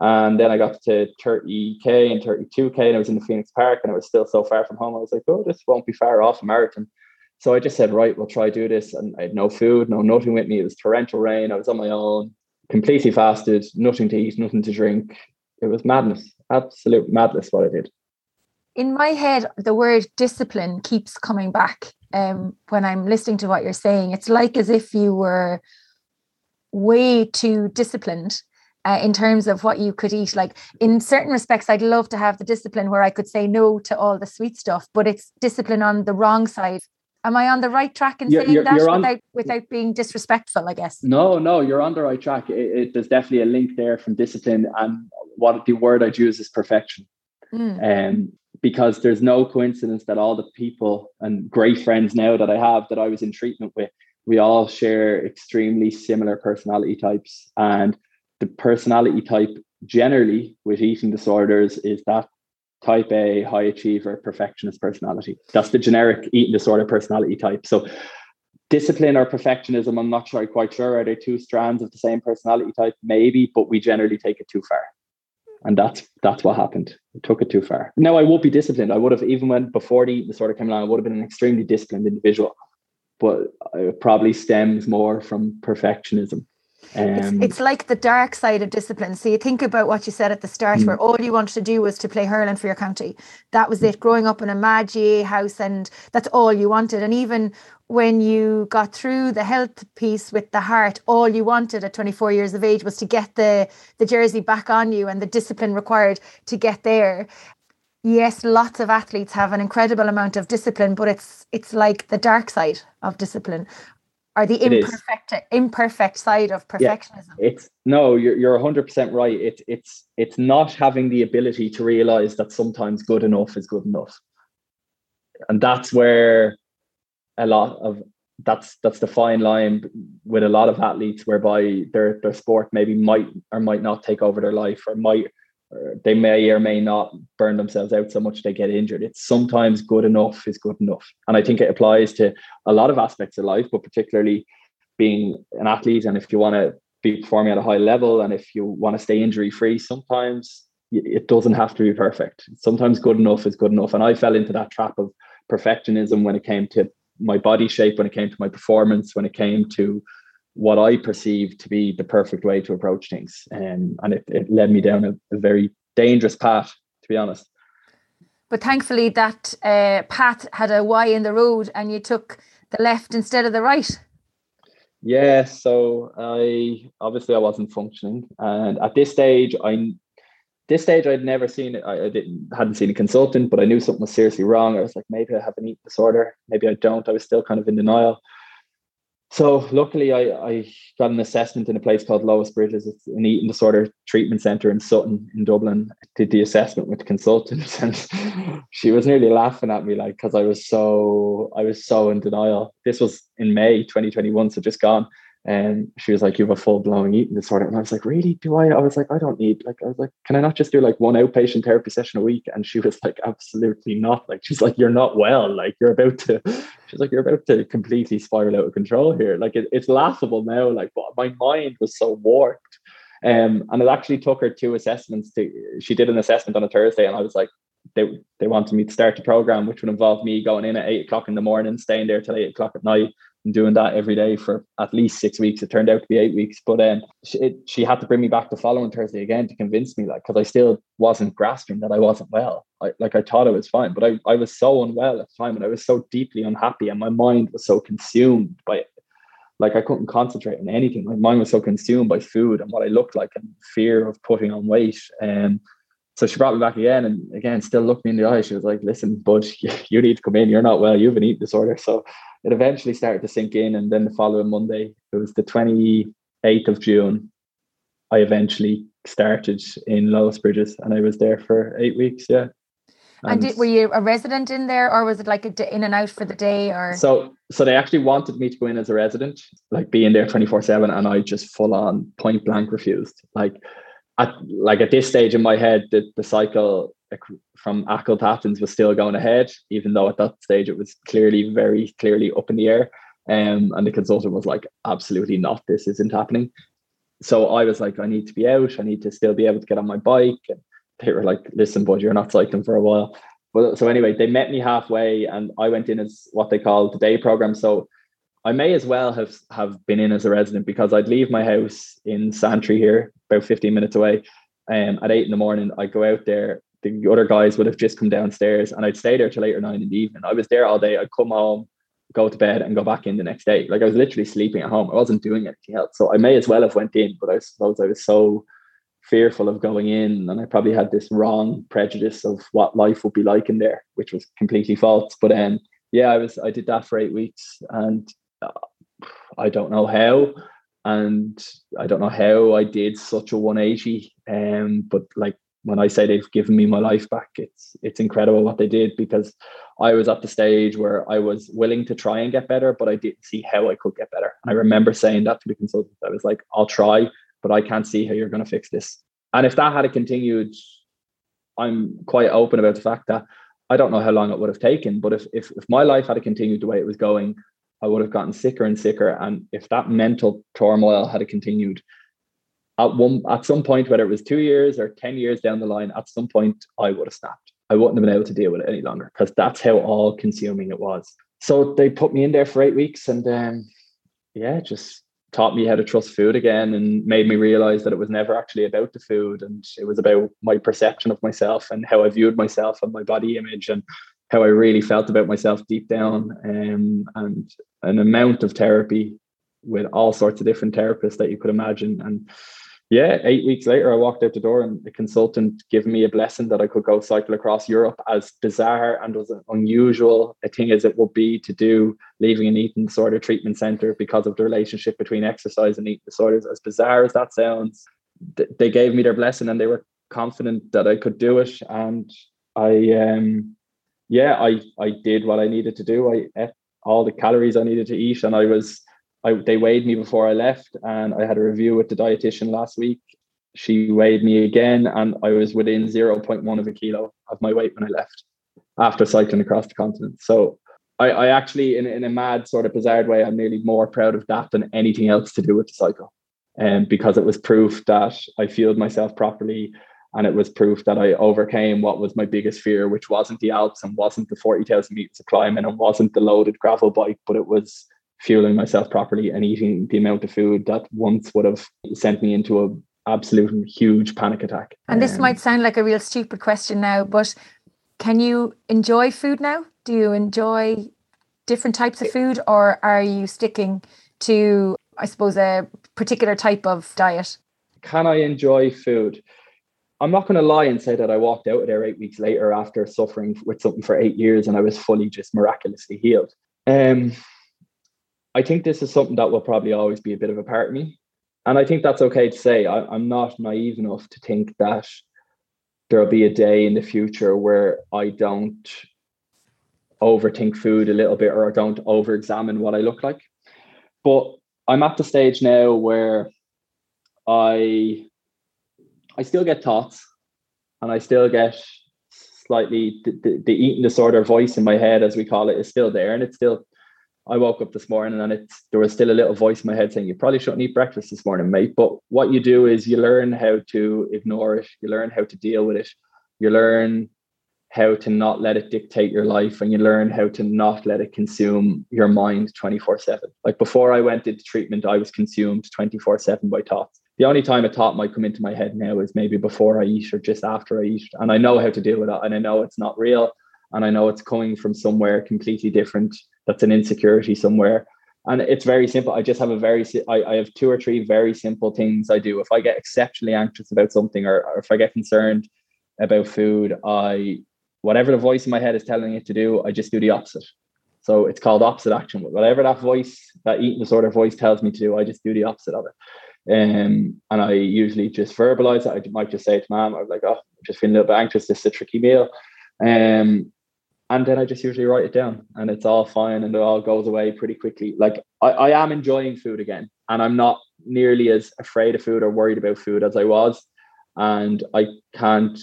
And then I got to thirty k and thirty-two k, and I was in the Phoenix Park, and it was still so far from home. I was like, oh, this won't be far off a marathon. So I just said, right, we'll try do this. And I had no food, no nothing with me. It was torrential rain. I was on my own, completely fasted, nothing to eat, nothing to drink. It was madness, absolute madness what I did. In my head, the word discipline keeps coming back um, when I'm listening to what you're saying. It's like as if you were way too disciplined Uh, in terms of what you could eat. Like in certain respects, I'd love to have the discipline where I could say no to all the sweet stuff, but it's discipline on the wrong side Am I on the right track in you're, saying you're, that you're on, without without being disrespectful, I guess? No, no, you're on the right track. It, it, there's definitely a link there from discipline, and what the word I'd use is perfection. Mm. Um, because there's no coincidence that all the people and great friends now that I have that I was in treatment with, we all share extremely similar personality types. And the personality type generally with eating disorders is that type A, high achiever, perfectionist personality. That's the generic eating disorder personality type. So discipline or perfectionism, I'm not sure, quite sure. Are there two strands of the same personality type? Maybe, but we generally take it too far. And that's that's what happened. It took it too far. Now, I won't be disciplined. I would have, even when before the eating disorder came along, I would have been an extremely disciplined individual. But it probably stems more from perfectionism. Um, it's, it's like the dark side of discipline. So you think about what you said at the start, mm. where all you wanted to do was to play hurling for your county. That was it, growing up in a Maggie house, and that's all you wanted. And even when you got through the health piece with the heart, all you wanted at twenty-four years of age was to get the, the jersey back on you and the discipline required to get there. Yes, lots of athletes have an incredible amount of discipline, but it's it's like the dark side of discipline. Or the imperfect imperfect side of perfectionism. Yeah, it's no, you're you're one hundred percent right. It's it's it's not having the ability to realize that sometimes good enough is good enough, and that's where a lot of that's that's the fine line with a lot of athletes, whereby their their sport maybe might or might not take over their life, or might or they may or may not burn themselves out so much they get injured. It's sometimes good enough is good enough. And I think it applies to a lot of aspects of life, but particularly being an athlete. And if you want to be performing at a high level, and if you want to stay injury free, sometimes it doesn't have to be perfect. Sometimes good enough is good enough. And I fell into that trap of perfectionism when it came to my body shape, when it came to my performance, when it came to what I perceived to be the perfect way to approach things. Um, and it, it led me down a, a very dangerous path, to be honest. But thankfully that uh, path had a Y in the road, and you took the left instead of the right. Yeah, so I obviously I wasn't functioning. And at this stage, I this stage I'd never seen it. I, I didn't hadn't seen a consultant, but I knew something was seriously wrong. I was like, maybe I have an eating disorder, maybe I don't. I was still kind of in denial. So luckily I, I got an assessment in a place called Lois Bridges. It's an eating disorder treatment centre in Sutton in Dublin. I did the assessment with consultants, and she was nearly laughing at me, like, because I was so I was so in denial. This was in May twenty twenty-one, so just gone. And she was like, you have a full-blown eating disorder. And I was like, really? Do I? I was like, I don't need, like, I was like, can I not just do like one outpatient therapy session a week? And she was like, absolutely not. Like, she's like, you're not well. Like, you're about to, she's like, you're about to completely spiral out of control here. Like, it, it's laughable now. Like, but my mind was so warped. Um, and it actually took her two assessments to, she did an assessment on a Thursday, and I was like, they, they wanted me to start the program, which would involve me going in at eight o'clock in the morning, staying there till eight o'clock at night, and doing that every day for at least six weeks. It turned out to be eight weeks, but um, she, it, she had to bring me back the following Thursday again to convince me, like, because I still wasn't grasping that I wasn't well. I, like, I thought I was fine, but I, I was so unwell at the time, and I was so deeply unhappy, and my mind was so consumed by it. Like, I couldn't concentrate on anything. My mind was so consumed by food and what I looked like and fear of putting on weight. Um, so she brought me back again, and again, still looked me in the eye. She was like, listen, bud, you need to come in. You're not well. You have an eating disorder. So it eventually started to sink in. And then the following Monday, it was the twenty-eighth of June, I eventually started in Lois Bridges, and I was there for eight weeks. Yeah. And, and did, were you a resident in there, or was it like a in and out for the day? Or so, so they actually wanted me to go in as a resident, like be in there twenty-four seven. And I just full on point blank refused. Like at, like at this stage in my head, the, the cycle from Achill to Athens was still going ahead, even though at that stage it was clearly, very clearly up in the air. Um, and the consultant was like, absolutely not, this isn't happening. So I was like, I need to be out, I need to still be able to get on my bike. And they were like, listen, bud, you're not cycling for a while. But so anyway, they met me halfway, and I went in as what they call the day program. So I may as well have, have been in as a resident, because I'd leave my house in Santry here, about fifteen minutes away. Um, at eight in the morning, I'd go out there. The other guys would have just come downstairs, and I'd stay there till eight or nine in the evening. I was there all day. I'd come home, go to bed, and go back in the next day. Like, I was literally sleeping at home. I wasn't doing anything else. So I may as well have went in, but I suppose I was so fearful of going in, and I probably had this wrong prejudice of what life would be like in there, which was completely false. But um, yeah, I was I did that for eight weeks, and I don't know how, and I don't know how I did such a one eighty. Um, but like when I say they've given me my life back, it's it's incredible what they did, because I was at the stage where I was willing to try and get better, but I didn't see how I could get better. And I remember saying that to the consultant. I was like, I'll try, but I can't see how you're going to fix this. And if that had continued, I'm quite open about the fact that I don't know how long it would have taken, but if, if if my life had continued the way it was going, I would have gotten sicker and sicker. And if that mental turmoil had continued, at one at some point, whether it was two years or ten years down the line, at some point I would have snapped. I wouldn't have been able to deal with it any longer, because that's how all consuming it was. So they put me in there for eight weeks and um, yeah, just taught me how to trust food again, and made me realize that it was never actually about the food, and it was about my perception of myself and how I viewed myself and my body image and how I really felt about myself deep down. Um, and an amount of therapy with all sorts of different therapists that you could imagine. And yeah, eight weeks later, I walked out the door and the consultant gave me a blessing that I could go cycle across Europe, as bizarre and as unusual a thing as it would be to do, leaving an eating disorder treatment centre because of the relationship between exercise and eating disorders. As bizarre as that sounds, th- they gave me their blessing and they were confident that I could do it. And I, um, yeah, I, I did what I needed to do. I ate all the calories I needed to eat, and I was... I, they weighed me before I left, and I had a review with the dietitian last week. She weighed me again, and I was within zero point one of a kilo of my weight when I left after cycling across the continent. So I, I actually, in, in a mad sort of bizarre way, I'm nearly more proud of that than anything else to do with the cycle, um, because it was proof that I fueled myself properly, and it was proof that I overcame what was my biggest fear, which wasn't the Alps and wasn't the forty thousand meters of climbing and wasn't the loaded gravel bike, but it was fueling myself properly and eating the amount of food that once would have sent me into an absolute huge panic attack. And this um, might sound like a real stupid question now, but can you enjoy food now? Do you enjoy different types of food, or are you sticking to, I suppose, a particular type of diet? Can I enjoy food? I'm not going to lie and say that I walked out of there eight weeks later after suffering with something for eight years and I was fully just miraculously healed. Um, I think this is something that will probably always be a bit of a part of me. And I think that's okay to say. I, I'm not naive enough to think that there'll be a day in the future where I don't overthink food a little bit, or don't over-examine what I look like. But I'm at the stage now where I, I still get thoughts, and I still get slightly, the, the, the eating disorder voice in my head, as we call it, is still there. And it's still, I woke up this morning and it's, there was still a little voice in my head saying, you probably shouldn't eat breakfast this morning, mate. But what you do is you learn how to ignore it. You learn how to deal with it. You learn how to not let it dictate your life, and you learn how to not let it consume your mind twenty-four seven. Like before I went into treatment, I was consumed twenty-four seven by thoughts. The only time a thought might come into my head now is maybe before I eat or just after I eat. And I know how to deal with it. And I know it's not real. And I know it's coming from somewhere completely different. That's an insecurity somewhere. And it's very simple. I just have a very, I, I have two or three very simple things I do. If I get exceptionally anxious about something, or, or if I get concerned about food, I, whatever the voice in my head is telling it to do, I just do the opposite. So it's called opposite action. Whatever that voice, that eating disorder voice tells me to do, I just do the opposite of it. Um, and I usually just verbalize it. I might just say to mom, I was like, oh, I'm just feeling a little bit anxious. This is a tricky meal. Um, And then I just usually write it down, and it's all fine, and it all goes away pretty quickly. Like I, I am enjoying food again, and I'm not nearly as afraid of food or worried about food as I was. And I can't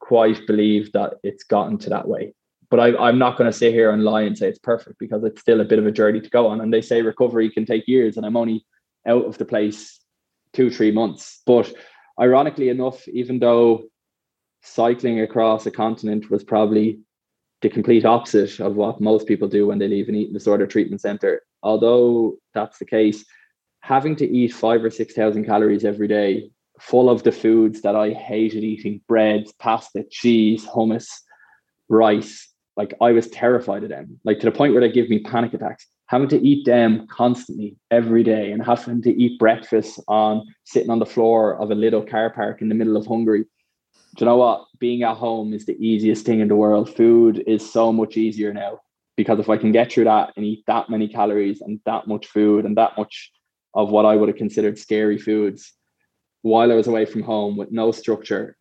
quite believe that it's gotten to that way. But I, I'm not going to sit here and lie and say it's perfect, because it's still a bit of a journey to go on. And they say recovery can take years, and I'm only out of the place two, three months. But ironically enough, even though cycling across a continent was probably the complete opposite of what most people do when they leave an eating disorder treatment center, although that's the case, having to eat five or six thousand calories every day, full of the foods that I hated eating, bread, pasta, cheese, hummus, rice, like I was terrified of them, like to the point where they give me panic attacks. Having to eat them constantly every day, and having to eat breakfast on sitting on the floor of a little car park in the middle of Hungary. Do you know what? Being at home is the easiest thing in the world. Food is so much easier now because if I can get through that and eat that many calories and that much food and that much of what I would have considered scary foods while I was away from home with no structure,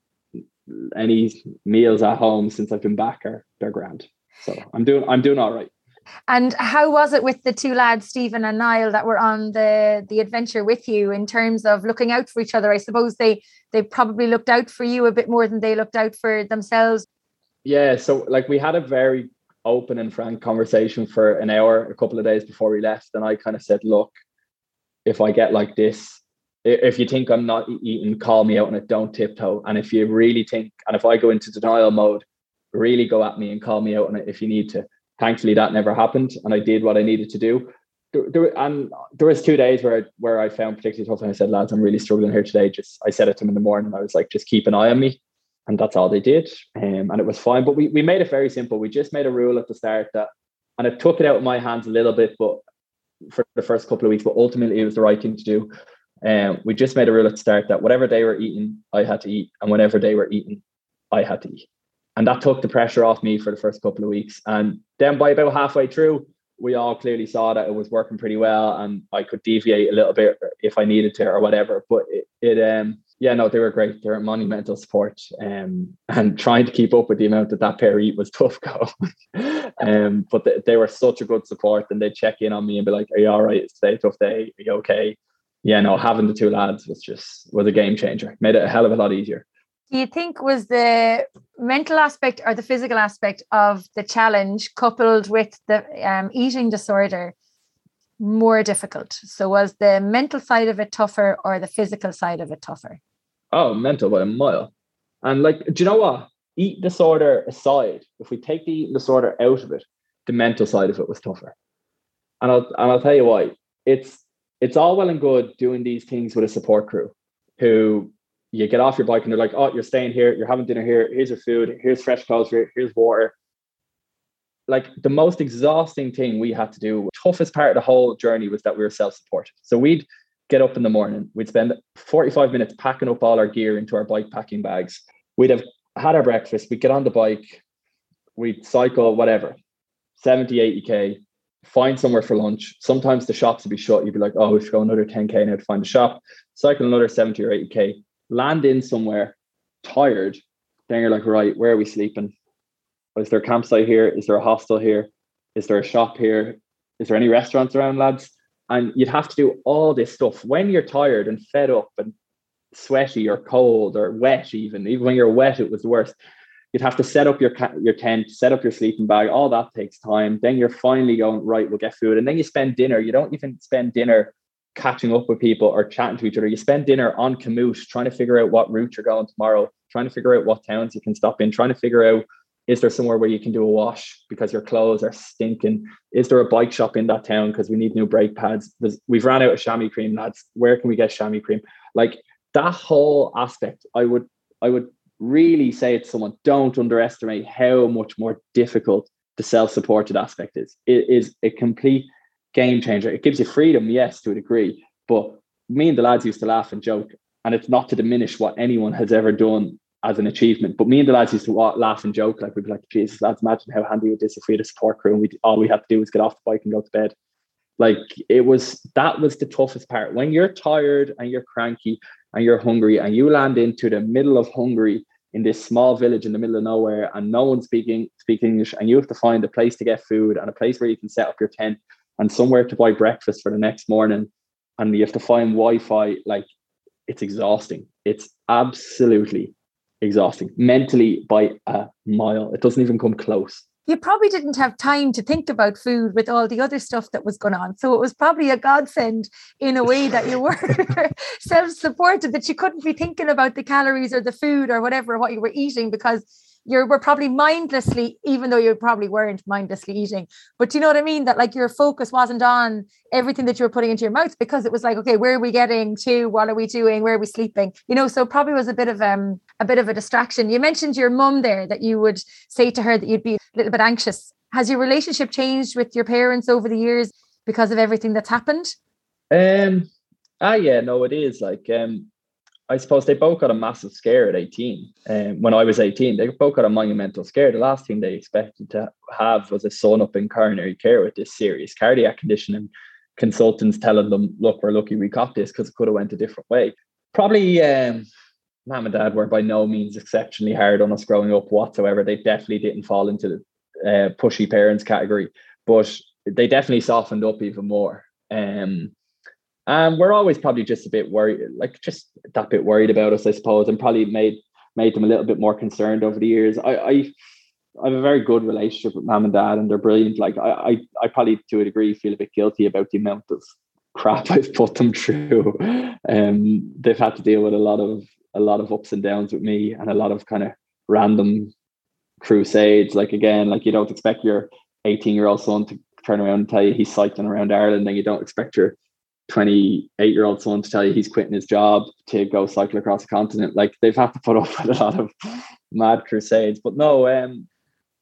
any meals at home since I've been back are they're grand. So I'm doing I'm doing all right. And how was it with the two lads, Stephen and Niall, that were on the, the adventure with you in terms of looking out for each other? I suppose they they probably looked out for you a bit more than they looked out for themselves. Yeah, so like we had a very open and frank conversation for an hour a couple of days before we left, and I kind of said, look, if I get like this, if you think I'm not eating, call me out on it, don't tiptoe. And if you really think, and if I go into denial mode, really go at me and call me out on it if you need to. Thankfully, that never happened, and I did what I needed to do. There, there, and there was two days where, where I found particularly tough, and I said, lads, I'm really struggling here today. Just I said it to them in the morning, I was like, just keep an eye on me. And that's all they did. Um, and it was fine. But we, we made it very simple. We just made a rule at the start that, and it took it out of my hands a little bit, but for the first couple of weeks, but ultimately it was the right thing to do. Um, we just made a rule at the start that whatever they were eating, I had to eat. And whenever they were eating, I had to eat. And that took the pressure off me for the first couple of weeks. And then by about halfway through, we all clearly saw that it was working pretty well and I could deviate a little bit if I needed to or whatever. But it, it um, yeah, no, they were great. They were monumental support. Um, and trying to keep up with the amount that that pair eat was tough go. um, but they, they were such a good support, and they'd check in on me and be like, are you all right? It's today a tough day? Are you okay? Yeah, no, having the two lads was just, was a game changer. Made it a hell of a lot easier. Do you think was the mental aspect or the physical aspect of the challenge coupled with the um, eating disorder more difficult? So was the mental side of it tougher or the physical side of it tougher? Oh, mental by a mile. And like, do you know what? Eating disorder aside, if we take the eating disorder out of it, the mental side of it was tougher. And I'll, and I'll tell you why. It's, it's all well and good doing these things with a support crew who... You get off your bike and they're like, oh, you're staying here. You're having dinner here. Here's your food. Here's fresh clothes. Here's water. Like the most exhausting thing we had to do, toughest part of the whole journey was that we were self-supported. So we'd get up in the morning. We'd spend forty-five minutes packing up all our gear into our bike packing bags. We'd have had our breakfast. We'd get on the bike. We'd cycle, whatever, seventy, eighty K, find somewhere for lunch. Sometimes the shops would be shut. You'd be like, oh, we should go another ten K now to find a shop. Cycle another seventy or eighty K. Land in somewhere, tired. Then you're like, right, where are we sleeping? Is there a campsite here? Is there a hostel here? Is there a shop here? Is there any restaurants around, lads? And you'd have to do all this stuff when you're tired and fed up and sweaty or cold or wet. Even even when you're wet, it was the worst. You'd have to set up your your tent, set up your sleeping bag. All that takes time. Then you're finally going, right, we'll get food. And then you spend dinner. You don't even spend dinner catching up with people or chatting to each other. You spend dinner on commute, trying to figure out what route you're going tomorrow, trying to figure out what towns you can stop in, trying to figure out, is there somewhere where you can do a wash because your clothes are stinking? Is there a bike shop in that town because we need new brake pads? There's, we've ran out of chamois cream, lads. Where can we get chamois cream? Like that whole aspect, I would, I would really say to someone, don't underestimate how much more difficult the self-supported aspect is. It is a complete game changer. It gives you freedom, yes, to a degree, but me and the lads used to laugh and joke, and it's not to diminish what anyone has ever done as an achievement, but me and the lads used to laugh and joke, like we'd be like, Jesus, lads, imagine how handy it is if we had a support crew and we all we had to do was get off the bike and go to bed. Like it was, that was the toughest part. When you're tired and you're cranky and you're hungry and you land into the middle of Hungary in this small village in the middle of nowhere and no one speaking speaking English, and you have to find a place to get food and a place where you can set up your tent and somewhere to buy breakfast for the next morning, and you have to find Wi-Fi, like it's exhausting. It's absolutely exhausting mentally by a mile. It doesn't even come close. You probably didn't have time to think about food with all the other stuff that was going on. So it was probably a godsend in a way that you were self-supported, that you couldn't be thinking about the calories or the food or whatever, what you were eating, because you were probably mindlessly, even though you probably weren't mindlessly eating. But do you know what I mean? That like your focus wasn't on everything that you were putting into your mouth, because it was like, okay, where are we getting to? What are we doing? Where are we sleeping? You know, so probably was a bit of um a bit of a distraction. You mentioned your mum there, that you would say to her that you'd be a little bit anxious. Has your relationship changed with your parents over the years because of everything that's happened? Um, ah, yeah, no, it is like um. I suppose they both got a massive scare at eighteen. Um, when I was eighteen, they both got a monumental scare. The last thing they expected to have was a son up in coronary care with this serious cardiac condition, and consultants telling them, look, we're lucky we caught this because it could have went a different way. Probably um, mom and dad were by no means exceptionally hard on us growing up whatsoever. They definitely didn't fall into the uh, pushy parents category, but they definitely softened up even more. Um, and we're always probably just a bit worried, like just that bit worried about us, I suppose, and probably made made them a little bit more concerned over the years. I, I, I have a very good relationship with mom and dad, and they're brilliant. Like I, I, I probably to a degree feel a bit guilty about the amount of crap I've put them through. Um, they've had to deal with a lot of a lot of ups and downs with me, and a lot of kind of random crusades. Like again, like you don't expect your eighteen-year-old son to turn around and tell you he's cycling around Ireland, and you don't expect your twenty-eight-year-old son to tell you he's quitting his job to go cycle across the continent. Like they've had to put up with a lot of mad crusades, but no, um,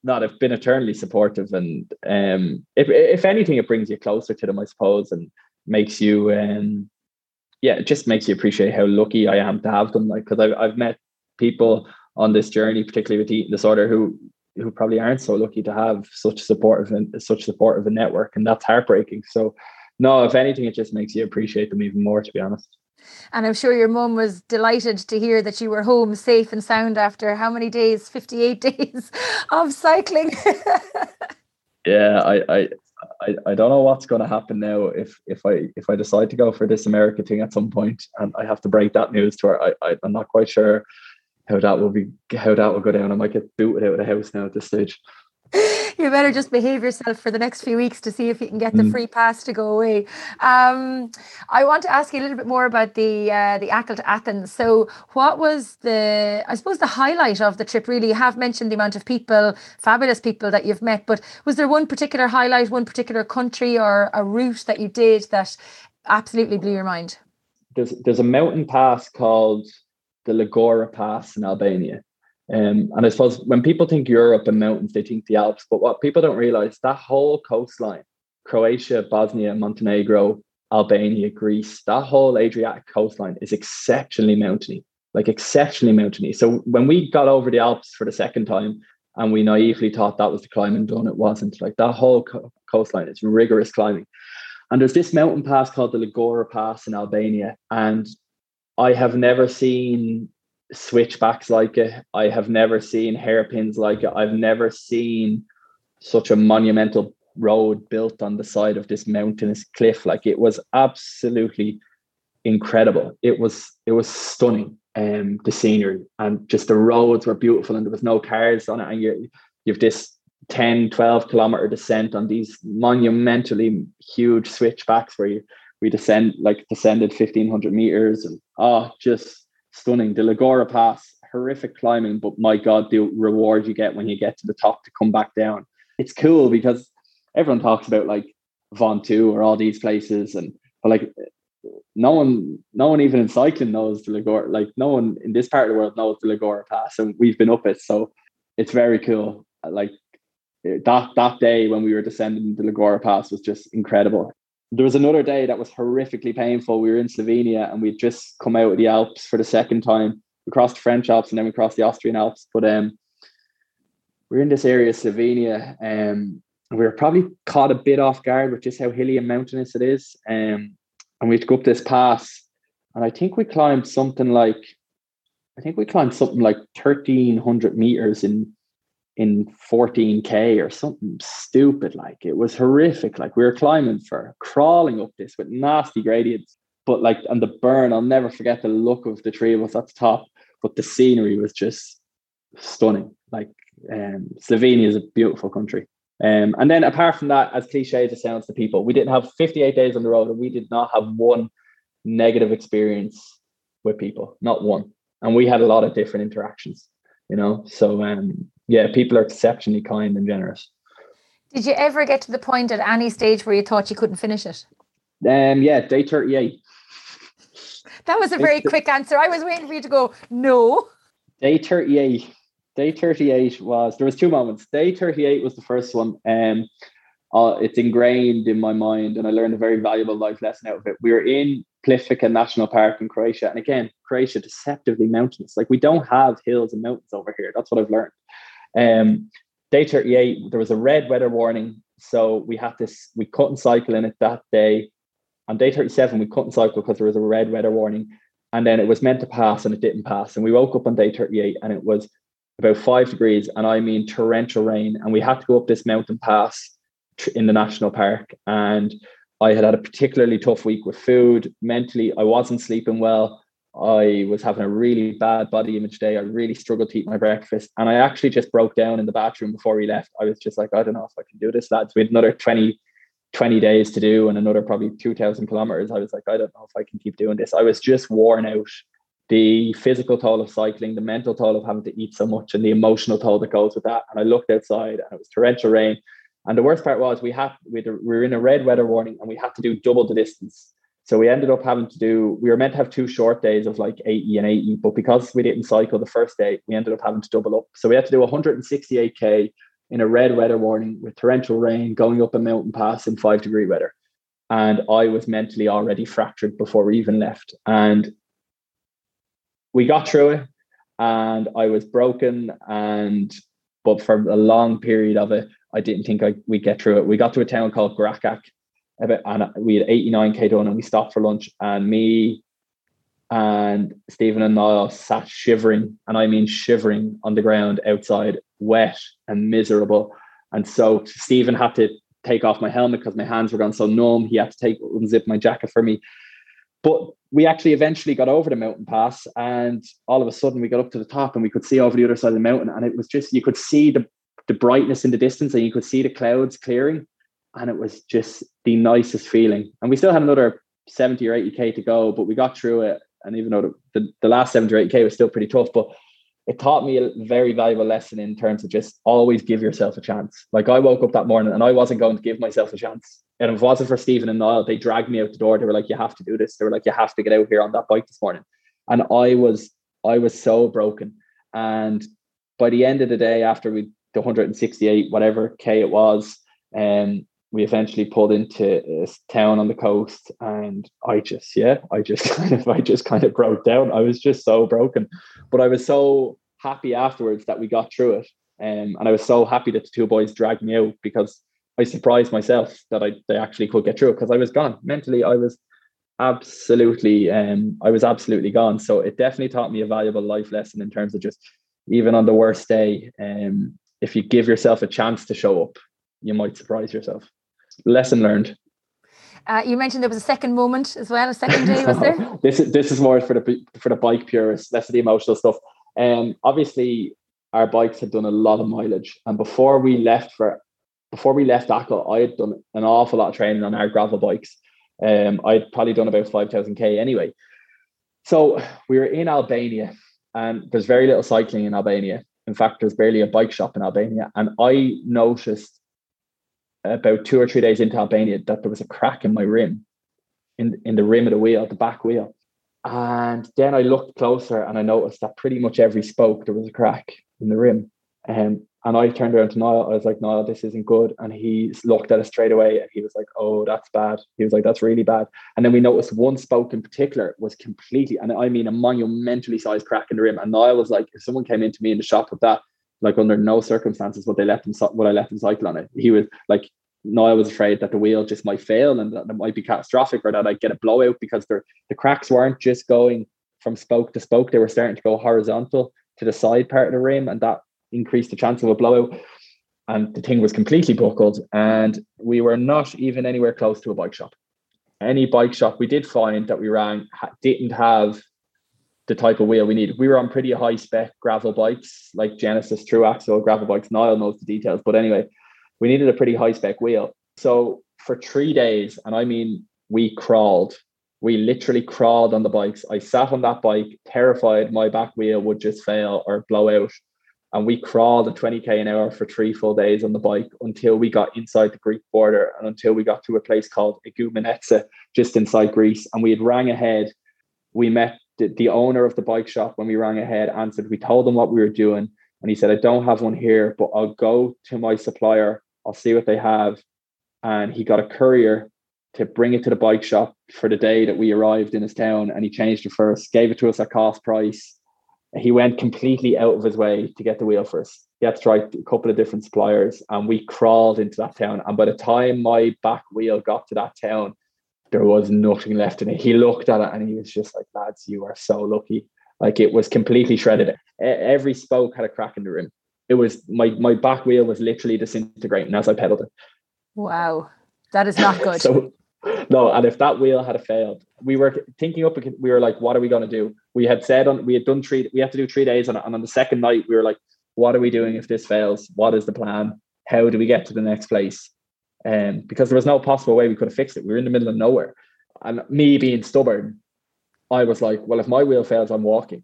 no, they've been eternally supportive, and um, if if anything, it brings you closer to them, I suppose, and makes you, um, yeah, it just makes you appreciate how lucky I am to have them. Like because I've I've met people on this journey, particularly with eating disorder, who. who probably aren't so lucky to have such supportive and such supportive a network, and that's heartbreaking. So no, if anything, it just makes you appreciate them even more, to be honest. And I'm sure your mum was delighted to hear that you were home safe and sound after how many days, fifty-eight days of cycling. Yeah, I, I I I don't know what's going to happen now if if I if I decide to go for this America thing at some point and I have to break that news to her. I, I I'm not quite sure how that will be, how that will go down. I might get booted out of the house now at this stage. You better just behave yourself for the next few weeks to see if you can get the mm. free pass to go away. Um, I want to ask you a little bit more about the uh, the Achill to Athens. So what was the, I suppose, the highlight of the trip really? You have mentioned the amount of people, fabulous people that you've met, but was there one particular highlight, one particular country or a route that you did that absolutely blew your mind? There's, there's a mountain pass called the Llogara Pass in Albania. Um, and I suppose when people think Europe and mountains, they think the Alps. But what people don't realise, that whole coastline, Croatia, Bosnia, Montenegro, Albania, Greece, that whole Adriatic coastline is exceptionally mountainy, like exceptionally mountainy. So when we got over the Alps for the second time and we naively thought that was the climb and done, it wasn't. Like that whole co- coastline is rigorous climbing. And there's this mountain pass called the Llogara Pass in Albania. And I have never seen switchbacks like it. I have never seen hairpins like it. I've never seen such a monumental road built on the side of this mountainous cliff. Like it was absolutely incredible. It was it was stunning, um, the scenery, and just the roads were beautiful, and there was no cars on it. And you you've this ten, twelve kilometer descent on these monumentally huge switchbacks where you. We descend like descended fifteen hundred meters, and oh, just stunning. The Llogara Pass, horrific climbing, but my God, the reward you get when you get to the top to come back down. It's cool because everyone talks about like Vontu or all these places, and but like no one, no one even in cycling knows the Llogara. Like no one in this part of the world knows the Llogara Pass, and we've been up it, so it's very cool. Like that that day when we were descending the Llogara Pass was just incredible. There was another day that was horrifically painful. We were in Slovenia and we'd just come out of the Alps for the second time. We crossed the French Alps and then we crossed the Austrian Alps. But um, we were in this area of Slovenia, um, and we were probably caught a bit off guard with just how hilly and mountainous it is. Um, and we had to go up this pass, and I think we climbed something like, I think we climbed something like thirteen hundred meters in in fourteen K or something stupid. Like it was horrific. Like we were climbing for crawling up this with nasty gradients, but like, and the burn, I'll never forget the look of the three of us at the top, but the scenery was just stunning. Like um, Slovenia is a beautiful country. Um, and then apart from that, as cliche as it sounds to people, we didn't have fifty-eight days on the road and we did not have one negative experience with people, not one. And we had a lot of different interactions, you know? So, um, yeah, people are exceptionally kind and generous. Did you ever get to the point at any stage where you thought you couldn't finish it? Um, yeah, day thirty-eight. That was a very quick answer. I was waiting for you to go, no. Day thirty-eight. Day thirty-eight was, there was two moments. Day thirty-eight was the first one. Um, uh, it's ingrained in my mind and I learned a very valuable life lesson out of it. We were in Plitvica National Park in Croatia. And again, Croatia, deceptively mountainous. Like, we don't have hills and mountains over here. That's what I've learned. Um, day thirty-eight, there was a red weather warning. So we had this, we couldn't cycle in it that day. On day thirty-seven, we couldn't cycle because there was a red weather warning. And then it was meant to pass and it didn't pass. And we woke up on day thirty-eight and it was about five degrees. And I mean, torrential rain. And we had to go up this mountain pass in the national park. And I had had a particularly tough week with food. Mentally, I wasn't sleeping well. I was having a really bad body image day. I really struggled to eat my breakfast. And I actually just broke down in the bathroom before we left. I was just like, I don't know if I can do this, lads. We had another twenty, twenty days to do and another probably two thousand kilometers. I was like, I don't know if I can keep doing this. I was just worn out. The physical toll of cycling, the mental toll of having to eat so much, and the emotional toll that goes with that. And I looked outside and it was torrential rain. And the worst part was we had, we were in a red weather warning and we had to do double the distance. So we ended up having to do, we were meant to have two short days of like eighty and eighty, but because we didn't cycle the first day, we ended up having to double up. So we had to do one hundred sixty-eight K in a red weather warning with torrential rain, going up a mountain pass in five degree weather. And I was mentally already fractured before we even left. And we got through it and I was broken. And, but for a long period of it, I didn't think I, we'd get through it. We got to a town called Gorakak, and we had eighty-nine K done, and we stopped for lunch. And me and Stephen and Niall sat shivering, and I mean shivering, on the ground outside, wet and miserable. And so Stephen had to take off my helmet because my hands were gone so numb. He had to take unzip my jacket for me. But we actually eventually got over the mountain pass, and all of a sudden we got up to the top and we could see over the other side of the mountain. And it was just, you could see the the brightness in the distance and you could see the clouds clearing, and it was just the nicest feeling. And we still had another seventy or eighty K to go, but we got through it. And even though the, the, the last seventy or eighty K was still pretty tough, but it taught me a very valuable lesson in terms of just always give yourself a chance. Like, I woke up that morning and I wasn't going to give myself a chance. And if it wasn't for Stephen and Niall, they dragged me out the door. They were like, you have to do this. They were like, you have to get out here on that bike this morning. And I was, I was so broken. And by the end of the day, after we the one hundred sixty-eight, whatever K it was, and um, we eventually pulled into this town on the coast, and I just, yeah, I just kind of, I just kind of broke down. I was just so broken, but I was so happy afterwards that we got through it. Um, and I was so happy that the two boys dragged me out, because I surprised myself that I they actually could get through it, because I was gone mentally. I was absolutely, um, I was absolutely gone. So it definitely taught me a valuable life lesson in terms of just, even on the worst day, um, if you give yourself a chance to show up, you might surprise yourself. Lesson learned. Uh, you mentioned there was a second moment as well. A second day, was there? This is this is more for the for the bike purists, less of the emotional stuff. Um, obviously, our bikes had done a lot of mileage, and before we left for before we left Achill, I had done an awful lot of training on our gravel bikes. Um, I'd probably done about five thousand k anyway. So we were in Albania, and there's very little cycling in Albania. In fact, there's barely a bike shop in Albania. And I noticed about two or three days into Albania that there was a crack in my rim, in, in the rim of the wheel, the back wheel. And then I looked closer and I noticed that pretty much every spoke, there was a crack in the rim. Um, and I turned around to Niall. I was like, Niall, this isn't good. And he looked at us straight away and he was like, oh, that's bad. He was like, that's really bad. And then we noticed one spoke in particular was completely, and I mean a monumentally sized crack in the rim. And Niall was like, if someone came into me in the shop with that, like, under no circumstances would they let them, would I let them cycle on it. He was like, Niall was afraid that the wheel just might fail and that it might be catastrophic, or that I'd get a blowout, because the cracks weren't just going from spoke to spoke. They were starting to go horizontal to the side part of the rim, and that increased the chance of a blowout. And the thing was completely buckled, and we were not even anywhere close to a bike shop. Any bike shop we did find that we rang ha- didn't have the type of wheel we needed. We were on pretty high spec gravel bikes, like Genesis True Axle gravel bikes. Niall knows the details, but anyway, we needed a pretty high spec wheel. So for three days, and I mean we crawled we literally crawled on the bikes. I sat on that bike terrified my back wheel would just fail or blow out. And we crawled at twenty K an hour for three full days on the bike, until we got inside the Greek border, and until we got to a place called Igoumenetsa, just inside Greece. And we had rang ahead. We met the, the owner of the bike shop when we rang ahead, answered. We told him what we were doing. And he said, I don't have one here, but I'll go to my supplier. I'll see what they have. And he got a courier to bring it to the bike shop for the day that we arrived in his town, and he changed it for us, gave it to us at cost price. He went completely out of his way to get the wheel for us. He had to try a couple of different suppliers, and we crawled into that town. And by the time my back wheel got to that town, there was nothing left in it. He looked at it and he was just like, lads, you are so lucky. Like, it was completely shredded. Every spoke had a crack in the rim. It was, my, my back wheel was literally disintegrating as I pedaled it. Wow. That is not good. so, No, and if that wheel had failed, we were thinking up, we were like, what are we going to do? We had said, on, we had done three, we had to do three days on it. And on the second night, we were like, what are we doing if this fails? What is the plan? How do we get to the next place? Um, because there was no possible way we could have fixed it. We were in the middle of nowhere. And me being stubborn, I was like, well, if my wheel fails, I'm walking.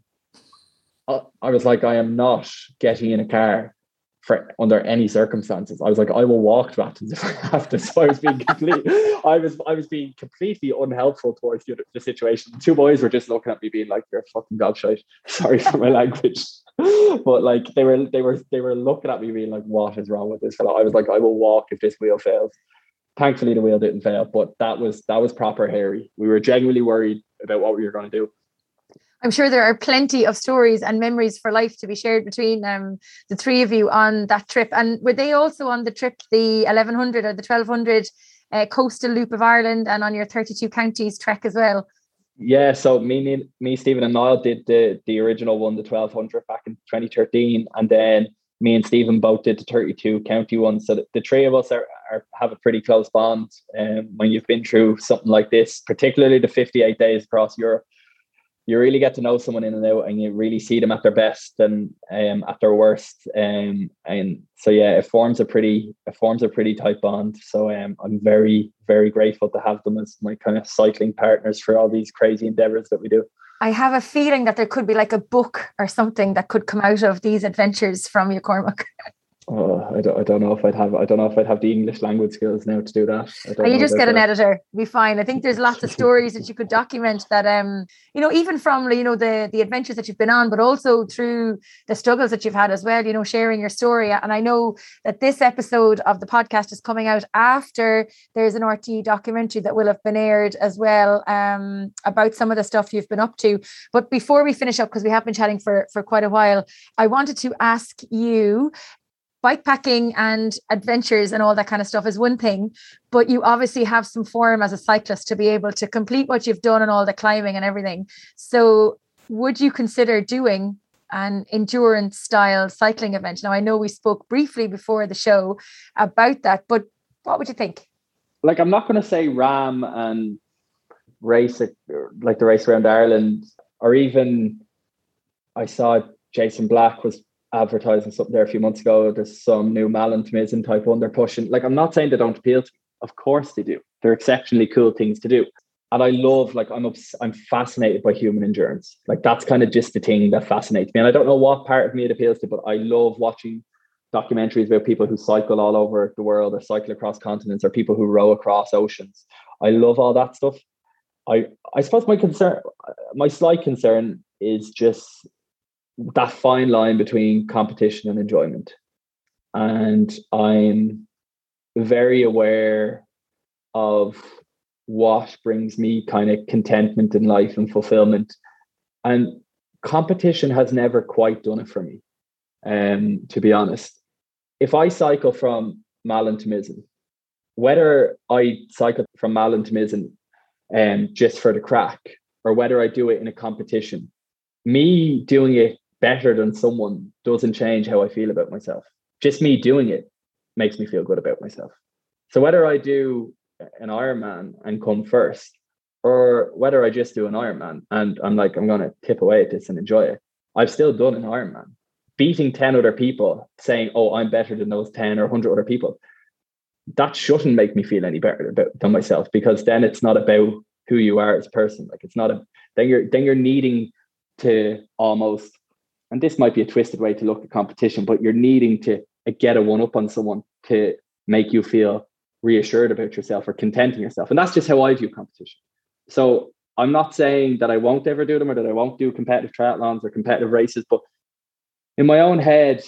I, I was like, I am not getting in a car for under any circumstances. I was like, I will walk to Athens if I have to. So I was being complete, I was I was being completely unhelpful towards the, the situation. The two boys were just looking at me being like, you're a fucking gobshite. Sorry for my language. But like, they were they were they were looking at me being like, what is wrong with this fella? I was like, I will walk if this wheel fails. Thankfully the wheel didn't fail, but that was that was proper hairy. We were genuinely worried about what we were going to do. I'm sure there are plenty of stories and memories for life to be shared between um, the three of you on that trip. And were they also on the trip, the eleven hundred or the twelve hundred uh, coastal loop of Ireland, and on your thirty-two counties trek as well? Yeah, so me, me, Stephen and Niall did the, the original one, the twelve hundred back in twenty thirteen. And then me and Stephen both did the thirty-two county one. So the, the three of us are, are have a pretty close bond um, when you've been through something like this, particularly the fifty-eight days across Europe. You really get to know someone in and out, and you really see them at their best and um, at their worst. Um, and so, yeah, it forms a pretty it forms a pretty tight bond. So um, I'm very, very grateful to have them as my kind of cycling partners for all these crazy endeavours that we do. I have a feeling that there could be like a book or something that could come out of these adventures from you, Cormac. Oh, I don't, I don't know if I'd have, I don't know if I'd have the English language skills now to do that. And you just get an that. editor, be fine. I think there's lots of stories that you could document that, um, you know, even from, you know, the, the adventures that you've been on, but also through the struggles that you've had as well, you know, sharing your story. And I know that this episode of the podcast is coming out after there's an R T E documentary that will have been aired as well, um, about some of the stuff you've been up to. But before we finish up, because we have been chatting for, for quite a while, I wanted to ask you, bikepacking and adventures and all that kind of stuff is one thing, but you obviously have some form as a cyclist to be able to complete what you've done and all the climbing and everything. So would you consider doing an endurance style cycling event? Now, I know we spoke briefly before the show about that, but what would you think? Like, I'm not going to say ram and race it, like the race around Ireland, or even I saw Jason Black was advertising something there a few months ago. There's some new Malin to Mizen type one they're pushing. Like, I'm not saying they don't appeal to me. Of course they do. They're exceptionally cool things to do. And I love, like, I'm obs- I'm fascinated by human endurance. Like, that's kind of just the thing that fascinates me. And I don't know what part of me it appeals to, but I love watching documentaries about people who cycle all over the world, or cycle across continents, or people who row across oceans. I love all that stuff. I I suppose my concern, my slight concern is just that fine line between competition and enjoyment. And I'm very aware of what brings me kind of contentment in life and fulfillment. And competition has never quite done it for me, um, to be honest. If I cycle from Malin to Mizen, whether I cycle from Malin to Mizen um, just for the crack, or whether I do it in a competition, me doing it better than someone doesn't change how I feel about myself. Just me doing it makes me feel good about myself. So whether I do an Ironman and come first, or whether I just do an Ironman and I'm like, I'm going to tip away at this and enjoy it, I've still done an Ironman. Beating ten other people, saying, oh, I'm better than those ten or one hundred other people, that shouldn't make me feel any better about, than myself, because then it's not about who you are as a person. Like, it's not a, then you're, then you're needing to almost, and this might be a twisted way to look at competition, but you're needing to get a one-up on someone to make you feel reassured about yourself or content in yourself. And that's just how I view competition. So I'm not saying that I won't ever do them, or that I won't do competitive triathlons or competitive races, but in my own head,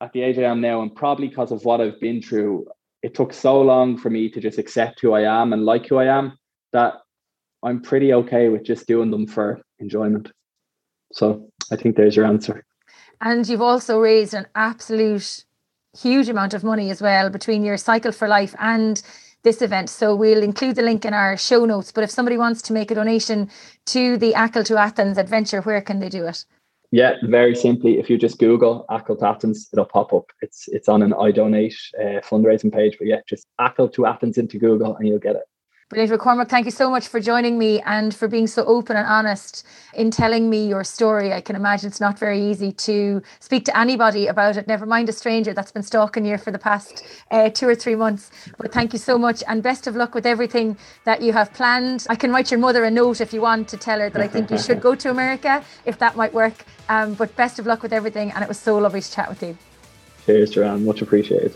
at the age I am now, and probably because of what I've been through, it took so long for me to just accept who I am and like who I am that I'm pretty okay with just doing them for enjoyment. So I think there's your answer. And you've also raised an absolute huge amount of money as well between your Cycle for Life and this event. So we'll include the link in our show notes. But if somebody wants to make a donation to the Achill to Athens adventure, where can they do it? Yeah, very simply. If you just Google Achill to Athens, it'll pop up. It's it's on an I Donate uh, fundraising page. But yeah, just Achill to Athens into Google and you'll get it. Brilliant. Cormac, thank you so much for joining me and for being so open and honest in telling me your story. I can imagine it's not very easy to speak to anybody about it, never mind a stranger that's been stalking you for the past uh, two or three months. But thank you so much and best of luck with everything that you have planned. I can write your mother a note if you want to tell her that I think you should go to America, if that might work. Um, but best of luck with everything. And it was so lovely to chat with you. Cheers, Joanne. Much appreciated.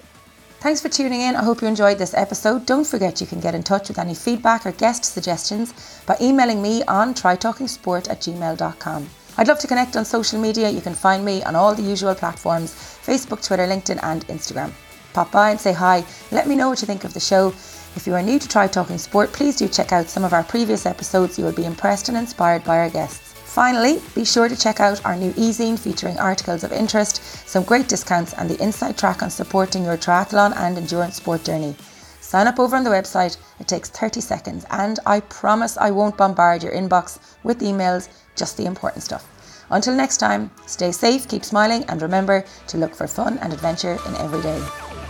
Thanks for tuning in. I hope you enjoyed this episode. Don't forget you can get in touch with any feedback or guest suggestions by emailing me on try talking sport at gmail dot com. I'd love to connect on social media. You can find me on all the usual platforms, Facebook, Twitter, LinkedIn and Instagram. Pop by and say hi. Let me know what you think of the show. If you are new to Try Talking Sport, please do check out some of our previous episodes. You will be impressed and inspired by our guests. Finally, be sure to check out our new e-zine featuring articles of interest, some great discounts and the inside track on supporting your triathlon and endurance sport journey. Sign up over on the website, it takes thirty seconds and I promise I won't bombard your inbox with emails, just the important stuff. Until next time, stay safe, keep smiling and remember to look for fun and adventure in every day.